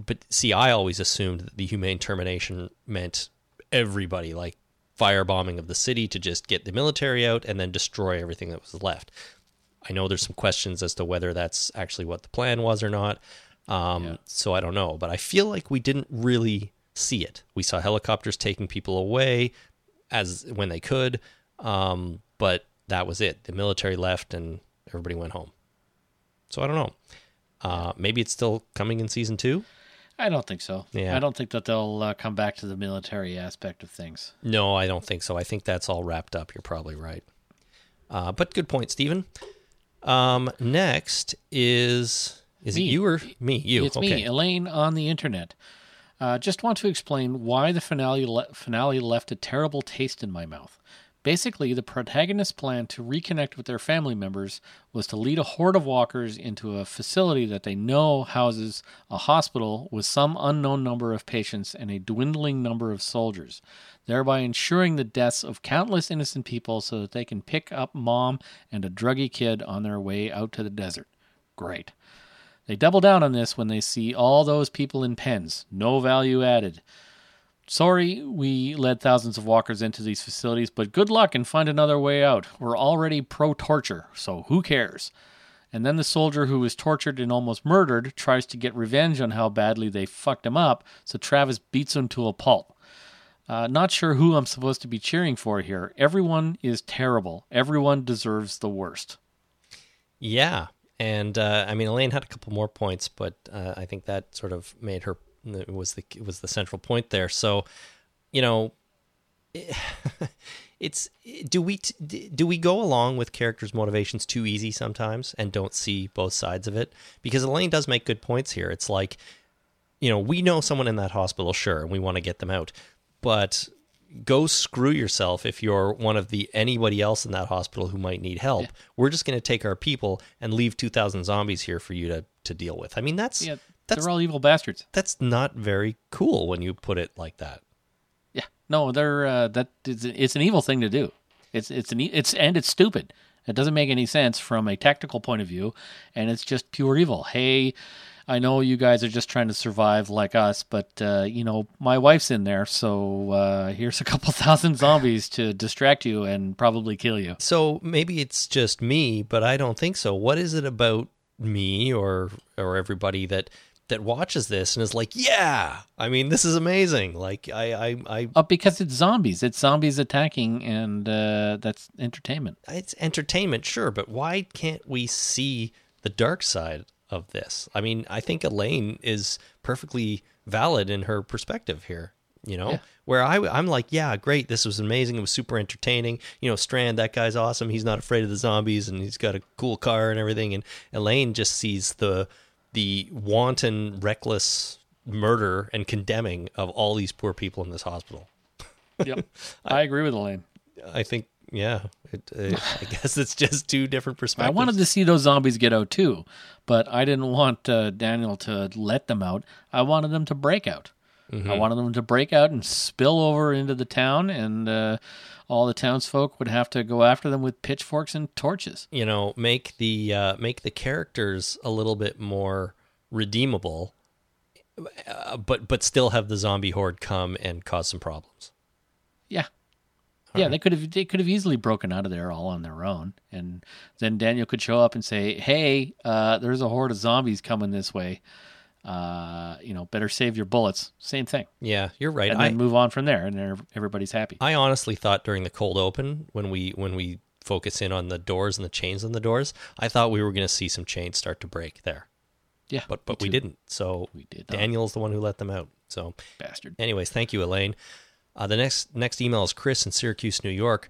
but see, I always assumed that the humane termination meant everybody, like, firebombing of the city to just get the military out and then destroy everything that was left. I know there's some questions as to whether that's actually what the plan was or not. Um, yeah. So I don't know, but I feel like we didn't really see it. We saw helicopters taking people away as when they could, um, but that was it. The military left and everybody went home. So I don't know. Uh, maybe it's still coming in season two. I don't think so. Yeah. I don't think that they'll uh, come back to the military aspect of things. No, I don't think so. I think that's all wrapped up. You're probably right. Uh, but good point, Stephen. Um, next is... Is me. It you or me? You. It's okay. Me, Elaine, on the internet. Uh, just want to explain why the finale, le- finale left a terrible taste in my mouth. Basically, the protagonist's plan to reconnect with their family members was to lead a horde of walkers into a facility that they know houses a hospital with some unknown number of patients and a dwindling number of soldiers, thereby ensuring the deaths of countless innocent people so that they can pick up mom and a druggy kid on their way out to the desert. Great. They double down on this when they see all those people in pens. No value added. Sorry, we led thousands of walkers into these facilities, but good luck and find another way out. We're already pro-torture, so who cares? And then the soldier who was tortured and almost murdered tries to get revenge on how badly they fucked him up, so Travis beats him to a pulp. Uh, not sure who I'm supposed to be cheering for here. Everyone is terrible. Everyone deserves the worst. Yeah, and uh, I mean, Elaine had a couple more points, but uh, I think that sort of made her It was the it was the central point there. So, you know, it, it's do we do we go along with characters' motivations too easy sometimes and don't see both sides of it? Because Elaine does make good points here. It's like, you know, we know someone in that hospital, sure, and we want to get them out, but go screw yourself if you're one of the anybody else in that hospital who might need help. Yeah. We're just going to take our people and leave two thousand zombies here for you to to deal with. I mean, that's. Yeah. That's, they're all evil bastards. That's not very cool when you put it like that. Yeah, no, they're uh, that is, it's an evil thing to do. It's it's an e- it's and it's stupid. It doesn't make any sense from a tactical point of view, and it's just pure evil. Hey, I know you guys are just trying to survive like us, but uh, you know my wife's in there, so uh, here's a couple thousand zombies to distract you and probably kill you. So maybe it's just me, but I don't think so. What is it about me or or everybody that? that watches this and is like, yeah, I mean, this is amazing. Like I, I, I oh, because it's zombies, it's zombies attacking and, uh, that's entertainment. It's entertainment. Sure. But why can't we see the dark side of this? I mean, I think Elaine is perfectly valid in her perspective here, you know, yeah. where I, I'm like, yeah, great. This was amazing. It was super entertaining. You know, Strand, that guy's awesome. He's not afraid of the zombies and he's got a cool car and everything. And Elaine just sees the, the wanton, reckless murder and condemning of all these poor people in this hospital. Yep. I, I agree with Elaine. I think, yeah, it, it, I guess it's just two different perspectives. I wanted to see those zombies get out too, but I didn't want uh, Daniel to let them out. I wanted them to break out. Mm-hmm. I wanted them to break out and spill over into the town, and uh, all the townsfolk would have to go after them with pitchforks and torches. You know, make the uh, make the characters a little bit more redeemable, uh, but but still have the zombie horde come and cause some problems. Yeah, all yeah, right. they could have they could have easily broken out of there all on their own, and then Daniel could show up and say, "Hey, uh, there's a horde of zombies coming this way. Uh, you know, better save your bullets." Same thing. Yeah, you're right. And then I, move on from there, and everybody's happy. I honestly thought during the cold open, when we when we focus in on the doors and the chains on the doors, I thought we were going to see some chains start to break there. Yeah, but but we didn't. So we did. Daniel's the one who let them out. So bastard. Anyways, thank you, Elaine. Uh, the next next email is Chris in Syracuse, New York.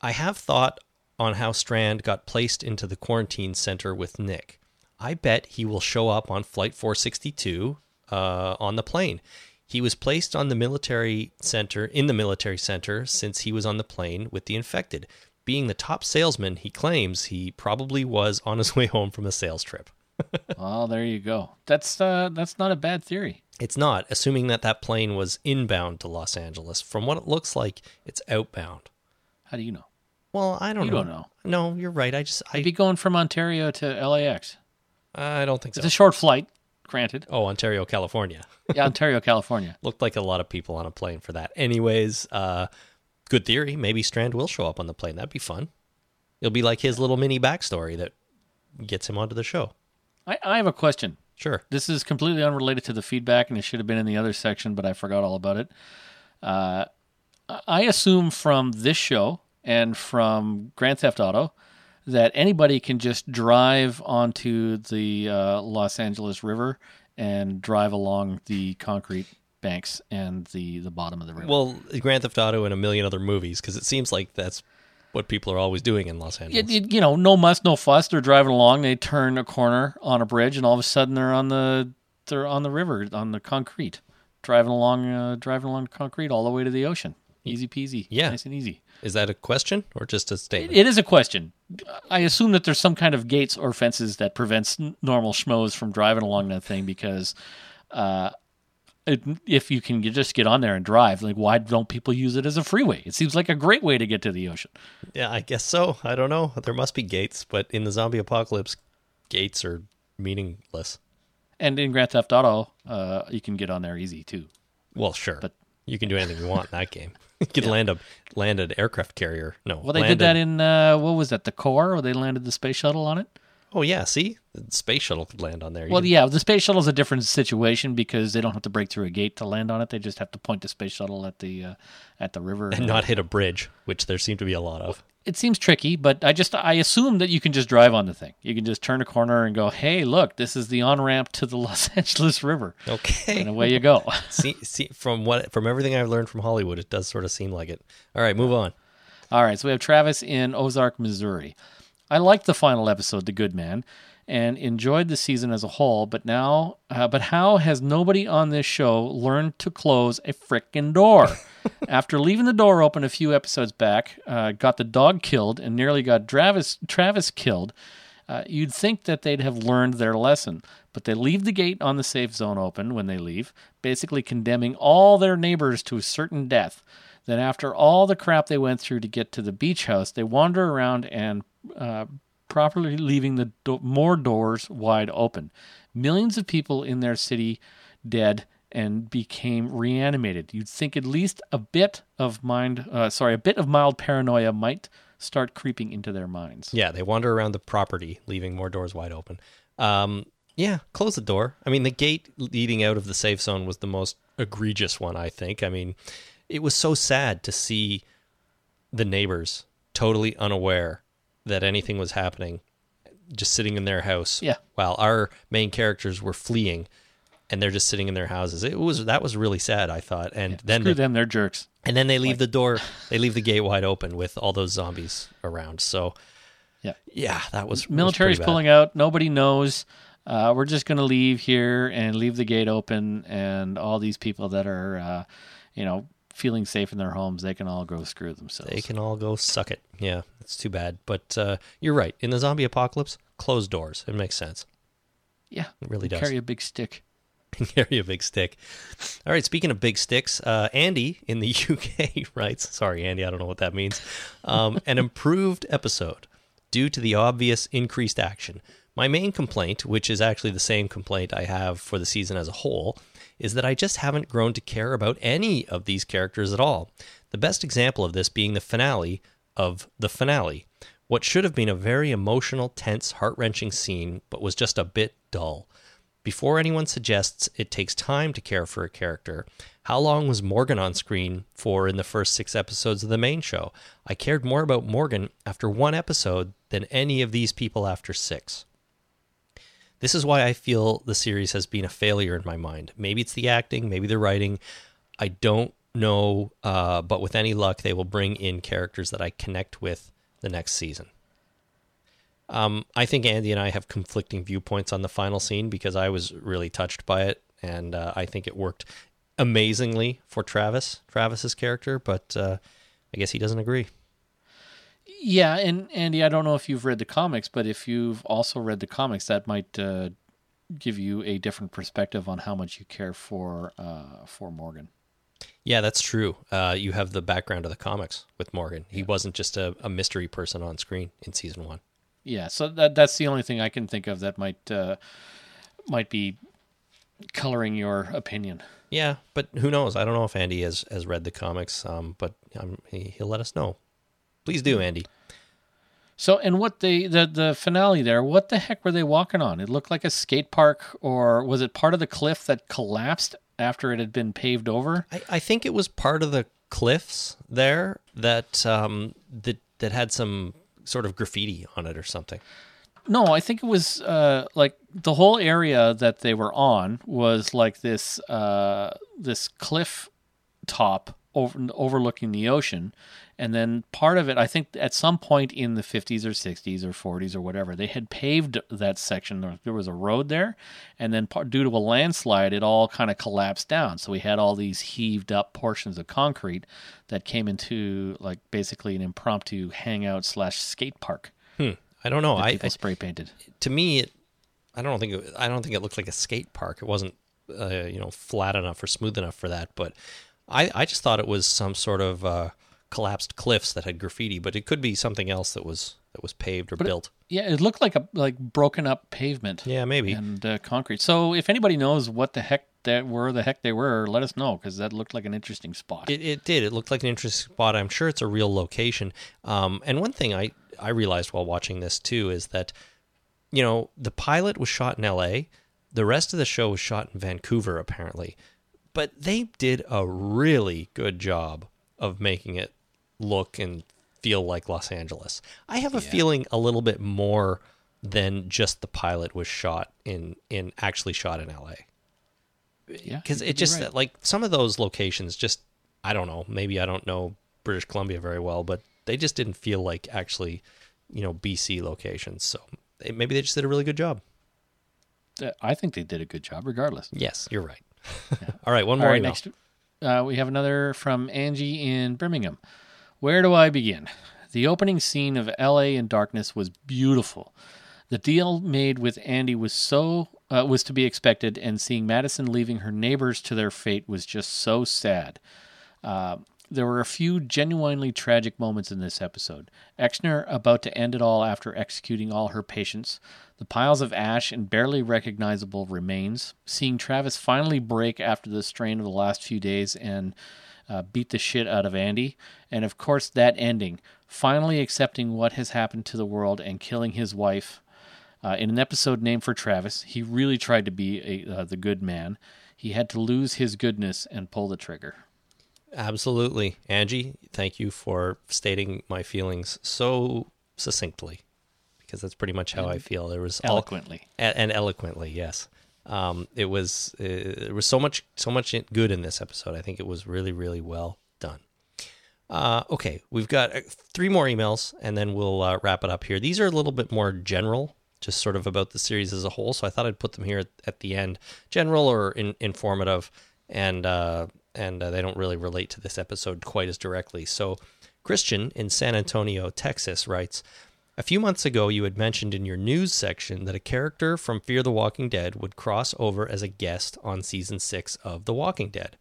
I have thought on how Strand got placed into the quarantine center with Nick. I bet he will show up on Flight four sixty-two uh, on the plane. He was placed on the military center, in the military center, since he was on the plane with the infected. Being the top salesman, he claims he probably was on his way home from a sales trip. Oh, there you go. That's uh, that's not a bad theory. It's not, assuming that that plane was inbound to Los Angeles. From what it looks like, it's outbound. How do you know? Well, I don't you know. You don't know. No, you're right. I just I'd I... be going from Ontario to L A X. I don't think so. It's a short flight, granted. Oh, Ontario, California. Yeah, Ontario, California. Looked like a lot of people on a plane for that. Anyways, uh, good theory. Maybe Strand will show up on the plane. That'd be fun. It'll be like his little mini backstory that gets him onto the show. I, I have a question. Sure. This is completely unrelated to the feedback, and it should have been in the other section, but I forgot all about it. Uh, I assume from this show and from Grand Theft Auto that anybody can just drive onto the uh, Los Angeles River and drive along the concrete banks and the, the bottom of the river. Well, Grand Theft Auto and a million other movies, because it seems like that's what people are always doing in Los Angeles. It, it, you know, no muss, no fuss. They're driving along. They turn a corner on a bridge, and all of a sudden they're on the they're on the river, on the concrete, driving along, uh, driving along concrete all the way to the ocean. Easy peasy. Yeah. Nice and easy. Is that a question or just a statement? It, it is a question. I assume that there's some kind of gates or fences that prevents normal schmoes from driving along that thing because uh, it, if you can just get on there and drive, like why don't people use it as a freeway? It seems like a great way to get to the ocean. Yeah, I guess so. I don't know. There must be gates, but in the zombie apocalypse, gates are meaningless. And in Grand Theft Auto, uh, you can get on there easy, too. Well, sure. But you can do anything you want in that game. You could yeah. land a land an aircraft carrier. No. Well, they landed. did that in uh, what was that? The core, where they landed the space shuttle on it. Oh yeah, see, the space shuttle could land on there. You well, can... yeah, the space shuttle is a different situation because they don't have to break through a gate to land on it. They just have to point the space shuttle at the uh, at the river and, and not hit a bridge, which there seem to be a lot of. It seems tricky, but I just I assume that you can just drive on the thing. You can just turn a corner and go, "Hey, look, this is the on-ramp to the Los Angeles River." Okay, and away you go. see, see, from what from everything I've learned from Hollywood, it does sort of seem like it. All right, move on. All right, so we have Travis in Ozark, Missouri. I liked the final episode, The Good Man, and enjoyed the season as a whole. But now, uh, but how has nobody on this show learned to close a frickin' door? After leaving the door open a few episodes back, uh, got the dog killed and nearly got Travis, Travis killed, uh, you'd think that they'd have learned their lesson. But they leave the gate on the safe zone open when they leave, basically condemning all their neighbors to a certain death. Then after all the crap they went through to get to the beach house, they wander around and uh, properly leaving the do- more doors wide open. Millions of people in their city dead and became reanimated. You'd think at least a bit of mind, uh, sorry, a bit of mild paranoia might start creeping into their minds. Yeah, they wander around the property, leaving more doors wide open. Um, yeah, close the door. I mean, the gate leading out of the safe zone was the most egregious one, I think. I mean, it was so sad to see the neighbors totally unaware that anything was happening, just sitting in their house. Yeah. While our main characters were fleeing. And they're just sitting in their houses. It was that was really sad, I thought. And yeah, then screw they, them, they're jerks. And then they leave like. the door, they leave the gate wide open with all those zombies around. So, yeah, yeah, that was military's was pulling out. Nobody knows. Uh, we're just going to leave here and leave the gate open. And all these people that are, uh, you know, feeling safe in their homes, they can all go screw themselves. They can all go suck it. Yeah, it's too bad. But uh, you're right. In the zombie apocalypse, closed doors. It makes sense. Yeah, it really does. Carry a big stick. Carry a big stick. All right, speaking of big sticks, uh, Andy in the U K writes, sorry, Andy, I don't know what that means, um, an improved episode due to the obvious increased action. My main complaint, which is actually the same complaint I have for the season as a whole, is that I just haven't grown to care about any of these characters at all. The best example of this being the finale of the finale. What should have been a very emotional, tense, heart-wrenching scene, but was just a bit dull. Before anyone suggests it takes time to care for a character, how long was Morgan on screen for in the first six episodes of the main show? I cared more about Morgan after one episode than any of these people after six. This is why I feel the series has been a failure in my mind. Maybe it's the acting, maybe the writing. I don't know, uh, but with any luck, they will bring in characters that I connect with the next season. Um, I think Andy and I have conflicting viewpoints on the final scene because I was really touched by it, and uh, I think it worked amazingly for Travis, Travis's character, but uh, I guess he doesn't agree. Yeah, and Andy, I don't know if you've read the comics, but if you've also read the comics, that might uh, give you a different perspective on how much you care for uh, for Morgan. Yeah, that's true. Uh, you have the background of the comics with Morgan. He yeah. wasn't just a, a mystery person on screen in season one. Yeah, so that that's the only thing I can think of that might uh, might be coloring your opinion. Yeah, but who knows? I don't know if Andy has, has read the comics, um, but um, he, he'll let us know. Please do, Andy. So, and what they, the, the finale there, what the heck were they walking on? It looked like a skate park, or was it part of the cliff that collapsed after it had been paved over? I, I think it was part of the cliffs there that um, that, that had some sort of graffiti on it or something. No, I think it was uh, like the whole area that they were on was like this uh, this cliff top over, overlooking the ocean. And then part of it, I think at some point in the fifties or sixties or forties or whatever, they had paved that section. There was a road there. And then part, due to a landslide, it all kind of collapsed down. So we had all these heaved up portions of concrete that came into like basically an impromptu hangout slash skate park. Hmm. I don't know. I people spray painted. I, to me, it, I don't think it, I don't think it looked like a skate park. It wasn't uh, you know flat enough or smooth enough for that. But I, I just thought it was some sort of uh, collapsed cliffs that had graffiti. But it could be something else that was that was paved or but built. It, yeah, it looked like a like broken up pavement. Yeah, maybe and uh, concrete. So if anybody knows what the heck that were the heck they were, let us know because that looked like an interesting spot. It, it did. It looked like an interesting spot. I'm sure it's a real location. Um, and one thing I. I realized while watching this too is that, you know, the pilot was shot in L A, the rest of the show was shot in Vancouver apparently, but they did a really good job of making it look and feel like Los Angeles. I have a yeah. feeling a little bit more than just the pilot was shot in, in actually shot in L A. Yeah, cause it just right. like some of those locations just, I don't know, maybe I don't know British Columbia very well, but they just didn't feel like actually, you know, B C locations. So maybe they just did a really good job. I think they did a good job regardless. Yes, you're right. Yeah. All right, one more All right, email. Next, uh, we have another from Angie in Birmingham. Where do I begin? The opening scene of L A in darkness was beautiful. The deal made with Andy was so uh, was to be expected, and seeing Madison leaving her neighbors to their fate was just so sad. Uh, There were a few genuinely tragic moments in this episode. Exner about to end it all after executing all her patients. The piles of ash and barely recognizable remains. Seeing Travis finally break after the strain of the last few days and uh, beat the shit out of Andy. And of course that ending. Finally accepting what has happened to the world and killing his wife. Uh, in an episode named for Travis, he really tried to be a, uh, the good man. He had to lose his goodness and pull the trigger. Absolutely. Angie, thank you for stating my feelings so succinctly, because that's pretty much how and I feel. There was eloquently all, and eloquently. Yes. Um, it was, uh, there was so much, so much good in this episode. I think it was really, really well done. Uh, okay. We've got three more emails and then we'll uh, wrap it up here. These are a little bit more general, just sort of about the series as a whole. So I thought I'd put them here at, at the end, general or in, informative and, uh, and uh, they don't really relate to this episode quite as directly. So Christian in San Antonio, Texas writes, a few months ago you had mentioned in your news section that a character from Fear the Walking Dead would cross over as a guest on season six of The Walking Dead.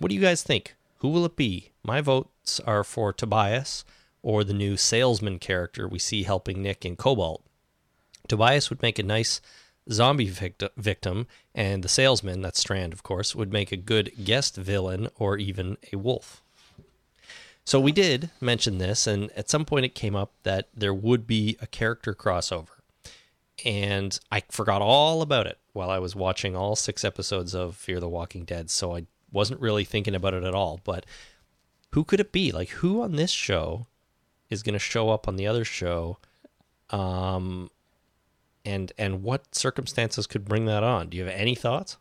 What do you guys think? Who will it be? My votes are for Tobias or the new salesman character we see helping Nick in Cobalt. Tobias would make a nice zombie victim, and the salesman, that's Strand, of course, would make a good guest villain or even a wolf. So we did mention this, and at some point it came up that there would be a character crossover. And I forgot all about it while I was watching all six episodes of Fear the Walking Dead, so I wasn't really thinking about it at all. But who could it be? Like, who on this show is going to show up on the other show? Um... And and what circumstances could bring that on? Do you have any thoughts?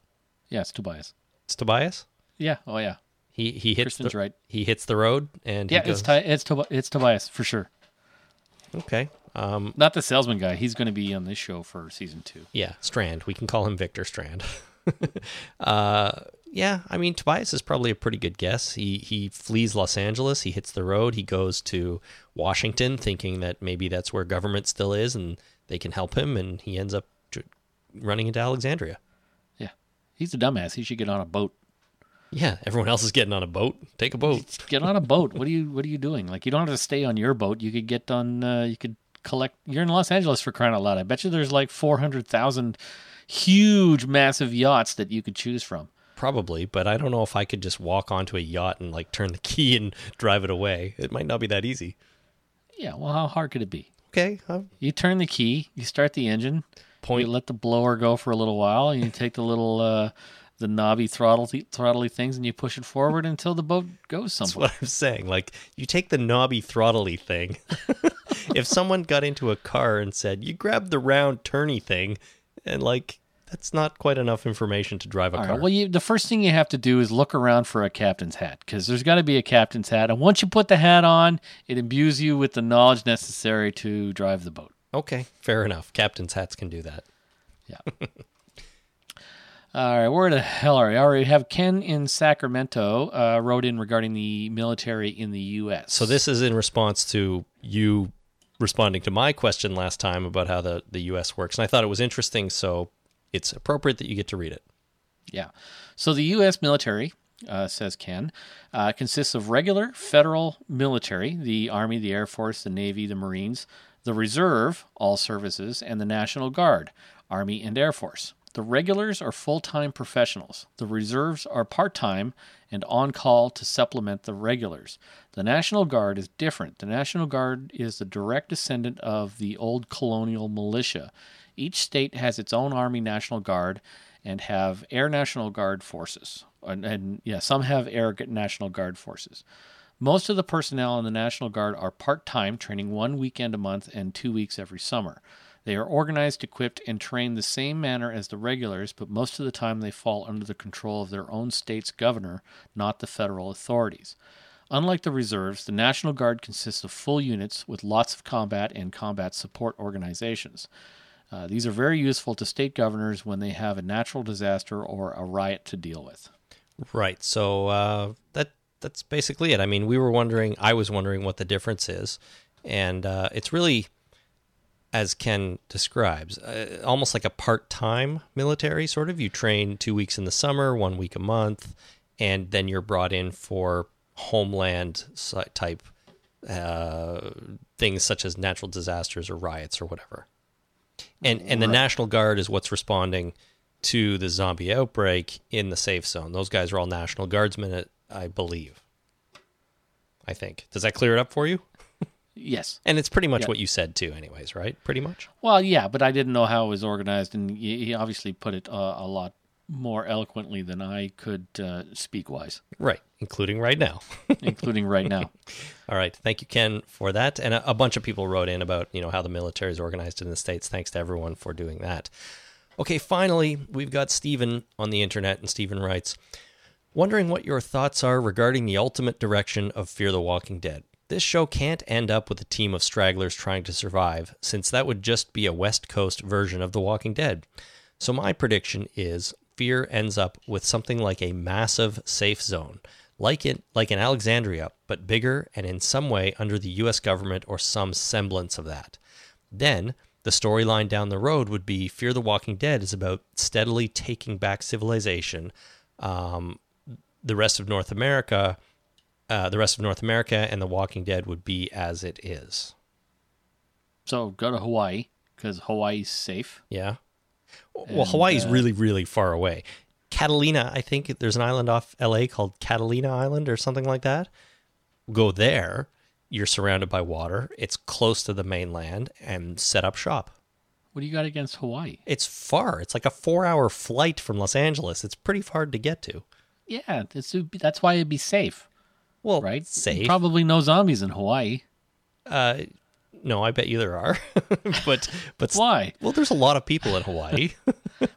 Yeah, it's Tobias. It's Tobias? Yeah. Oh, yeah. He he hits the, right. He hits the road and yeah, he goes, it's Ty, it's Tob- it's Tobias for sure. Okay. Um, not the salesman guy. He's going to be on this show for season two. Yeah, Strand. We can call him Victor Strand. uh, yeah, I mean Tobias is probably a pretty good guess. He he flees Los Angeles. He hits the road. He goes to Washington, thinking that maybe that's where government still is and they can help him, and he ends up running into Alexandria. Yeah. He's a dumbass. He should get on a boat. Yeah, everyone else is getting on a boat. Take a boat. Get on a boat. What are you What are you doing? Like, you don't have to stay on your boat. You could get on, uh, you could collect, you're in Los Angeles for crying out loud. I bet you there's like four hundred thousand huge, massive yachts that you could choose from. Probably, but I don't know if I could just walk onto a yacht and like turn the key and drive it away. It might not be that easy. Yeah, well, how hard could it be? Okay. I'm... You turn the key, you start the engine, point. You let the blower go for a little while, and you take the little, uh, the knobby throttle th- throttly things, and you push it forward until the boat goes somewhere. That's what I'm saying. Like, you take the knobby throttly thing. If someone got into a car and said, you grab the round turny thing and, like, that's not quite enough information to drive a All car. Right. Well, you, the first thing you have to do is look around for a captain's hat, because there's got to be a captain's hat. And once you put the hat on, it imbues you with the knowledge necessary to drive the boat. Okay, fair enough. Captain's hats can do that. Yeah. All right, where the hell are we? All right, we have Ken in Sacramento uh, wrote in regarding the military in the U S. So this is in response to you responding to my question last time about how the, the U S works. And I thought it was interesting, so it's appropriate that you get to read it. Yeah. So the U S military, uh, says Ken, uh, consists of regular federal military, the Army, the Air Force, the Navy, the Marines, the Reserve, all services, and the National Guard, Army and Air Force. The regulars are full-time professionals. The reserves are part-time and on-call to supplement the regulars. The National Guard is different. The National Guard is the direct descendant of the old colonial militia. Each state has its own Army National Guard and have Air National Guard forces. And, and yeah, some have Air National Guard forces. Most of the personnel in the National Guard are part-time, training one weekend a month and two weeks every summer. They are organized, equipped, and trained the same manner as the regulars, but most of the time they fall under the control of their own state's governor, not the federal authorities. Unlike the reserves, the National Guard consists of full units with lots of combat and combat support organizations. Uh, these are very useful to state governors when they have a natural disaster or a riot to deal with. Right, so uh, that that's basically it. I mean, we were wondering, I was wondering what the difference is, and uh, it's really... as Ken describes, uh, almost like a part-time military, sort of. You train two weeks in the summer, one week a month, and then you're brought in for homeland-type uh, things such as natural disasters or riots or whatever. And and the National Guard is what's responding to the zombie outbreak in the safe zone. Those guys are all National Guardsmen, I believe. I think. Does that clear it up for you? Yes. And it's pretty much yeah. what you said, too, anyways, right? Pretty much? Well, yeah, but I didn't know how it was organized, and he obviously put it uh, a lot more eloquently than I could uh, speak-wise. Right, including right now. including right now. All right, thank you, Ken, for that. And a, a bunch of people wrote in about, you know, how the military is organized in the States. Thanks to everyone for doing that. Okay, finally, we've got Stephen on the internet, and Stephen writes, wondering what your thoughts are regarding the ultimate direction of Fear the Walking Dead. This show can't end up with a team of stragglers trying to survive, since that would just be a West Coast version of The Walking Dead. So my prediction is Fear ends up with something like a massive safe zone, like it, like in Alexandria, but bigger and in some way under the U S government or some semblance of that. Then, the storyline down the road would be Fear the Walking Dead is about steadily taking back civilization, um, the rest of North America... Uh, the rest of North America and The Walking Dead would be as it is. So go to Hawaii, because Hawaii's safe. Yeah. Well, and, Hawaii's uh, really, really far away. Catalina, I think there's an island off L A called Catalina Island or something like that. Go there, you're surrounded by water, it's close to the mainland, and set up shop. What do you got against Hawaii? It's far. It's like a four-hour flight from Los Angeles. It's pretty hard to get to. Yeah, it's, that's why it'd be safe. Well, right? Safe. Probably no zombies in Hawaii. Uh, no, I bet you there are. but but why? Well, there's a lot of people in Hawaii.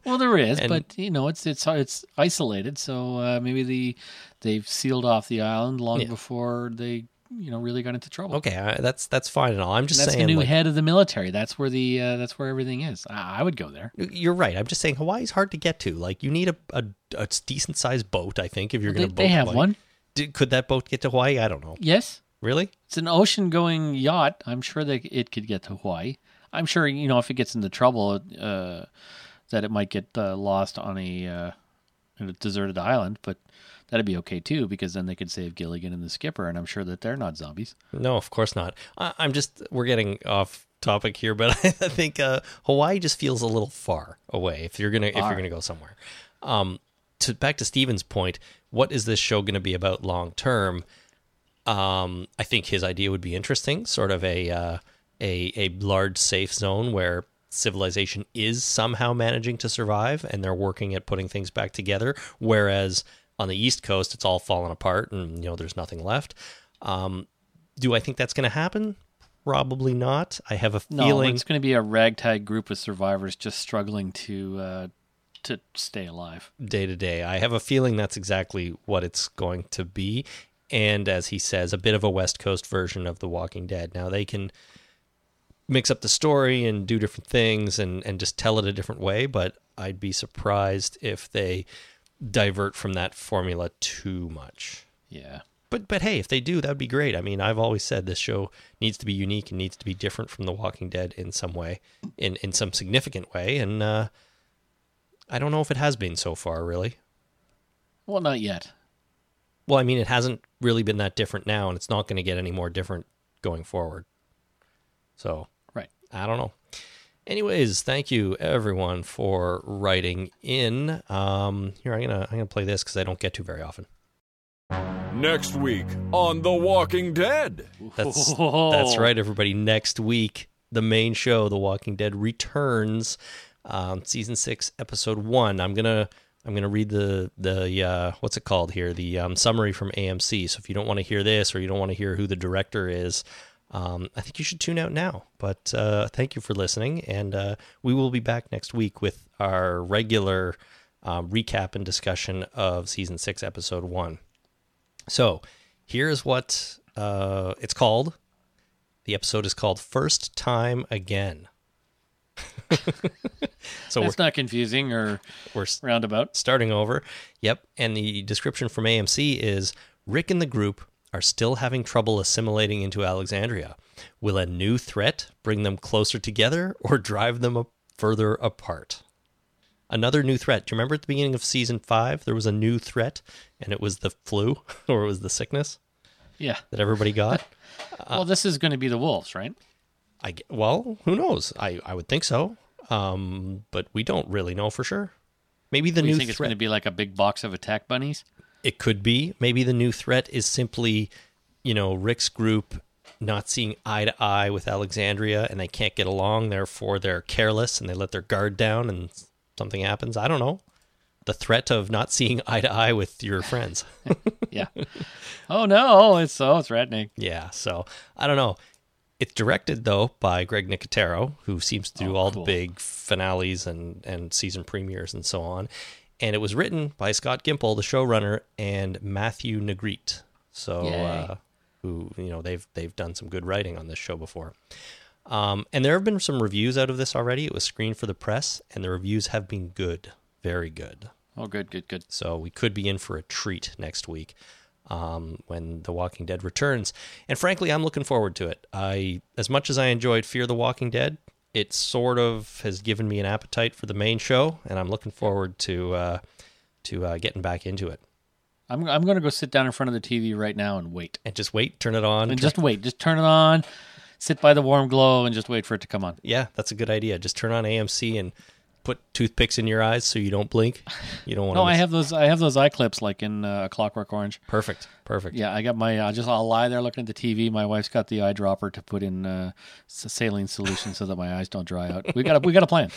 Well, there is, and, but you know, it's it's it's isolated, so uh, maybe the they've sealed off the island long yeah. before they you know really got into trouble. Okay, I, that's that's fine and all. I'm just that's saying that's the new like, head of the military. That's where the uh, that's where everything is. I, I would go there. You're right. I'm just saying Hawaii's hard to get to. Like you need a a, a decent sized boat, I think, if you're well, going to boat. They have like, one. Could that boat get to Hawaii? I don't know. Yes. Really? It's an ocean-going yacht. I'm sure that it could get to Hawaii. I'm sure, you know, if it gets into trouble, uh, that it might get uh, lost on a, uh, on a deserted island, but that'd be okay, too, because then they could save Gilligan and the skipper, and I'm sure that they're not zombies. No, of course not. I- I'm just, we're getting off topic here, but I think uh, Hawaii just feels a little far away if you're gonna far. if you're gonna go somewhere. Um, to back to Stephen's point, what is this show going to be about long term? Um, I think his idea would be interesting, sort of a uh, a a large safe zone where civilization is somehow managing to survive and they're working at putting things back together, whereas on the East Coast it's all fallen apart and you know there's nothing left. Um, do I think that's going to happen? Probably not. I have a feeling no, it's going to be a ragtag group of survivors just struggling to uh, to stay alive day to day. I have a feeling that's exactly what it's going to be. And as he says, a bit of a West Coast version of The Walking Dead. Now they can mix up the story and do different things and, and just tell it a different way. But I'd be surprised if they divert from that formula too much. Yeah. But but hey, if they do, that'd be great. I mean, I've always said this show needs to be unique and needs to be different from The Walking Dead in some way, in, in some significant way. And uh, I don't know if it has been so far, really. Well, not yet. Well, I mean, it hasn't really been that different now, and it's not going to get any more different going forward. So, right. I don't know. Anyways, thank you everyone for writing in. Um, here, I'm gonna I'm gonna play this because I don't get to very often. Next week on The Walking Dead. That's, that's right, everybody. Next week, the main show, The Walking Dead, returns, um, season six, episode one. I'm gonna I'm gonna read the the uh, what's it called here? The um, summary from A M C. So if you don't want to hear this or you don't want to hear who the director is, um, I think you should tune out now. But uh, thank you for listening, and uh, we will be back next week with our regular uh, recap and discussion of season six, episode one. So here's what uh, it's called. The episode is called First Time Again. So it's not confusing or we're roundabout. Starting over. Yep. And the description from A M C is, Rick and the group are still having trouble assimilating into Alexandria. Will a new threat bring them closer together or drive them further apart? Another new threat. Do you remember at the beginning of season five, there was a new threat, and it was the flu, or it was the sickness? Yeah. That everybody got? Well, uh, this is going to be the wolves, right? I, well, who knows? I, I would think so, um, but we don't really know for sure. Maybe the well, new you think threat... it's going to be like a big box of attack bunnies? It could be. Maybe the new threat is simply, you know, Rick's group not seeing eye to eye with Alexandria, and they can't get along, therefore they're careless, and they let their guard down, and... something happens. I don't know. The threat of not seeing eye to eye with your friends. Yeah. Oh, no. It's so threatening. Yeah. So, I don't know. It's directed, though, by Greg Nicotero, who seems to do oh, all cool. the big finales and, and season premieres and so on. And it was written by Scott Gimple, the showrunner, and Matthew Negrete. So, uh, who, you know, they've they've done some good writing on this show before. Um, and there have been some reviews out of this already. It was screened for the press, and the reviews have been good. Very good. Oh, good, good, good. So we could be in for a treat next week um, when The Walking Dead returns. And frankly, I'm looking forward to it. I, as much as I enjoyed Fear the Walking Dead, it sort of has given me an appetite for the main show, and I'm looking forward to uh, to uh, getting back into it. I'm I'm going to go sit down in front of the T V right now and wait. And just wait, turn it on. And turn- just wait, just turn it on. Sit by the warm glow and just wait for it to come on. Yeah, that's a good idea. Just turn on A M C and put toothpicks in your eyes so you don't blink. You don't want to. No, miss- I have those. I have those eye clips like in uh, Clockwork Orange. Perfect, perfect. Yeah, I got my. I uh, just I'll lie there looking at the T V. My wife's got the eyedropper to put in uh, saline solution so that my eyes don't dry out. We got a, we got a plan.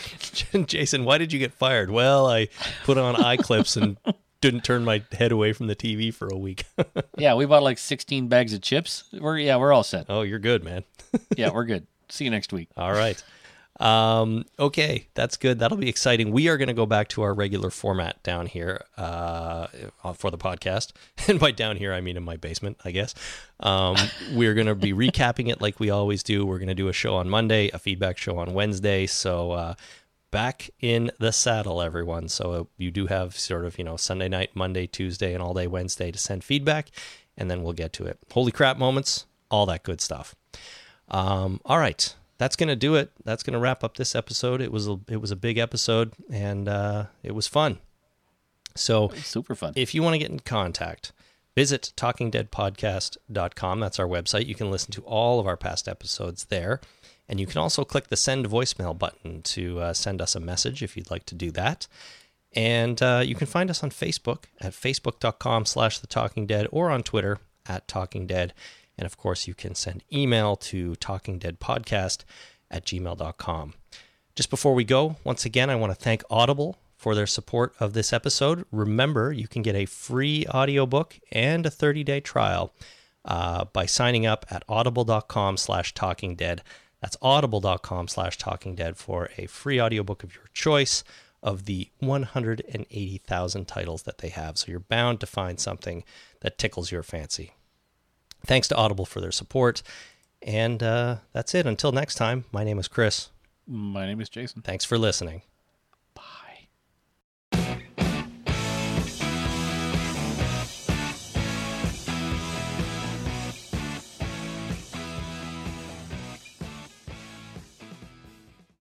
Jason, why did you get fired? Well, I put on eye clips and didn't turn my head away from the T V for a week. Yeah, we bought like sixteen bags of chips. We're yeah, we're all set. Oh, you're good, man. Yeah, we're good. See you next week. All right. Um, okay, that's good. That'll be exciting. We are going to go back to our regular format down here uh, for the podcast. And by down here, I mean in my basement, I guess. Um, we're going to be recapping it like we always do. We're going to do a show on Monday, a feedback show on Wednesday. So... Uh, back in the saddle, everyone. So you do have sort of, you know, Sunday night, Monday, Tuesday, and all day Wednesday to send feedback, and then we'll get to it. Holy crap moments, all that good stuff. Um, all right, that's going to do it. That's going to wrap up this episode. It was a, it was a big episode, and uh, it was fun. So was super fun. If you want to get in contact, visit talking dead podcast dot com. That's our website. You can listen to all of our past episodes there. And you can also click the send voicemail button to uh, send us a message if you'd like to do that. And uh, you can find us on Facebook at facebook.com slash the Talking Dead or on Twitter at Talking Dead. And of course, you can send email to talkingdeadpodcast at gmail dot com. Just before we go, once again, I want to thank Audible for their support of this episode. Remember, you can get a free audiobook and a thirty-day trial uh, by signing up at audible.com slash talking dead. That's audible.com slash talking dead for a free audiobook of your choice. of the one hundred eighty thousand titles that they have. So you're bound to find something that tickles your fancy. Thanks to Audible for their support. And uh, that's it. Until next time, my name is Chris. My name is Jason. Thanks for listening.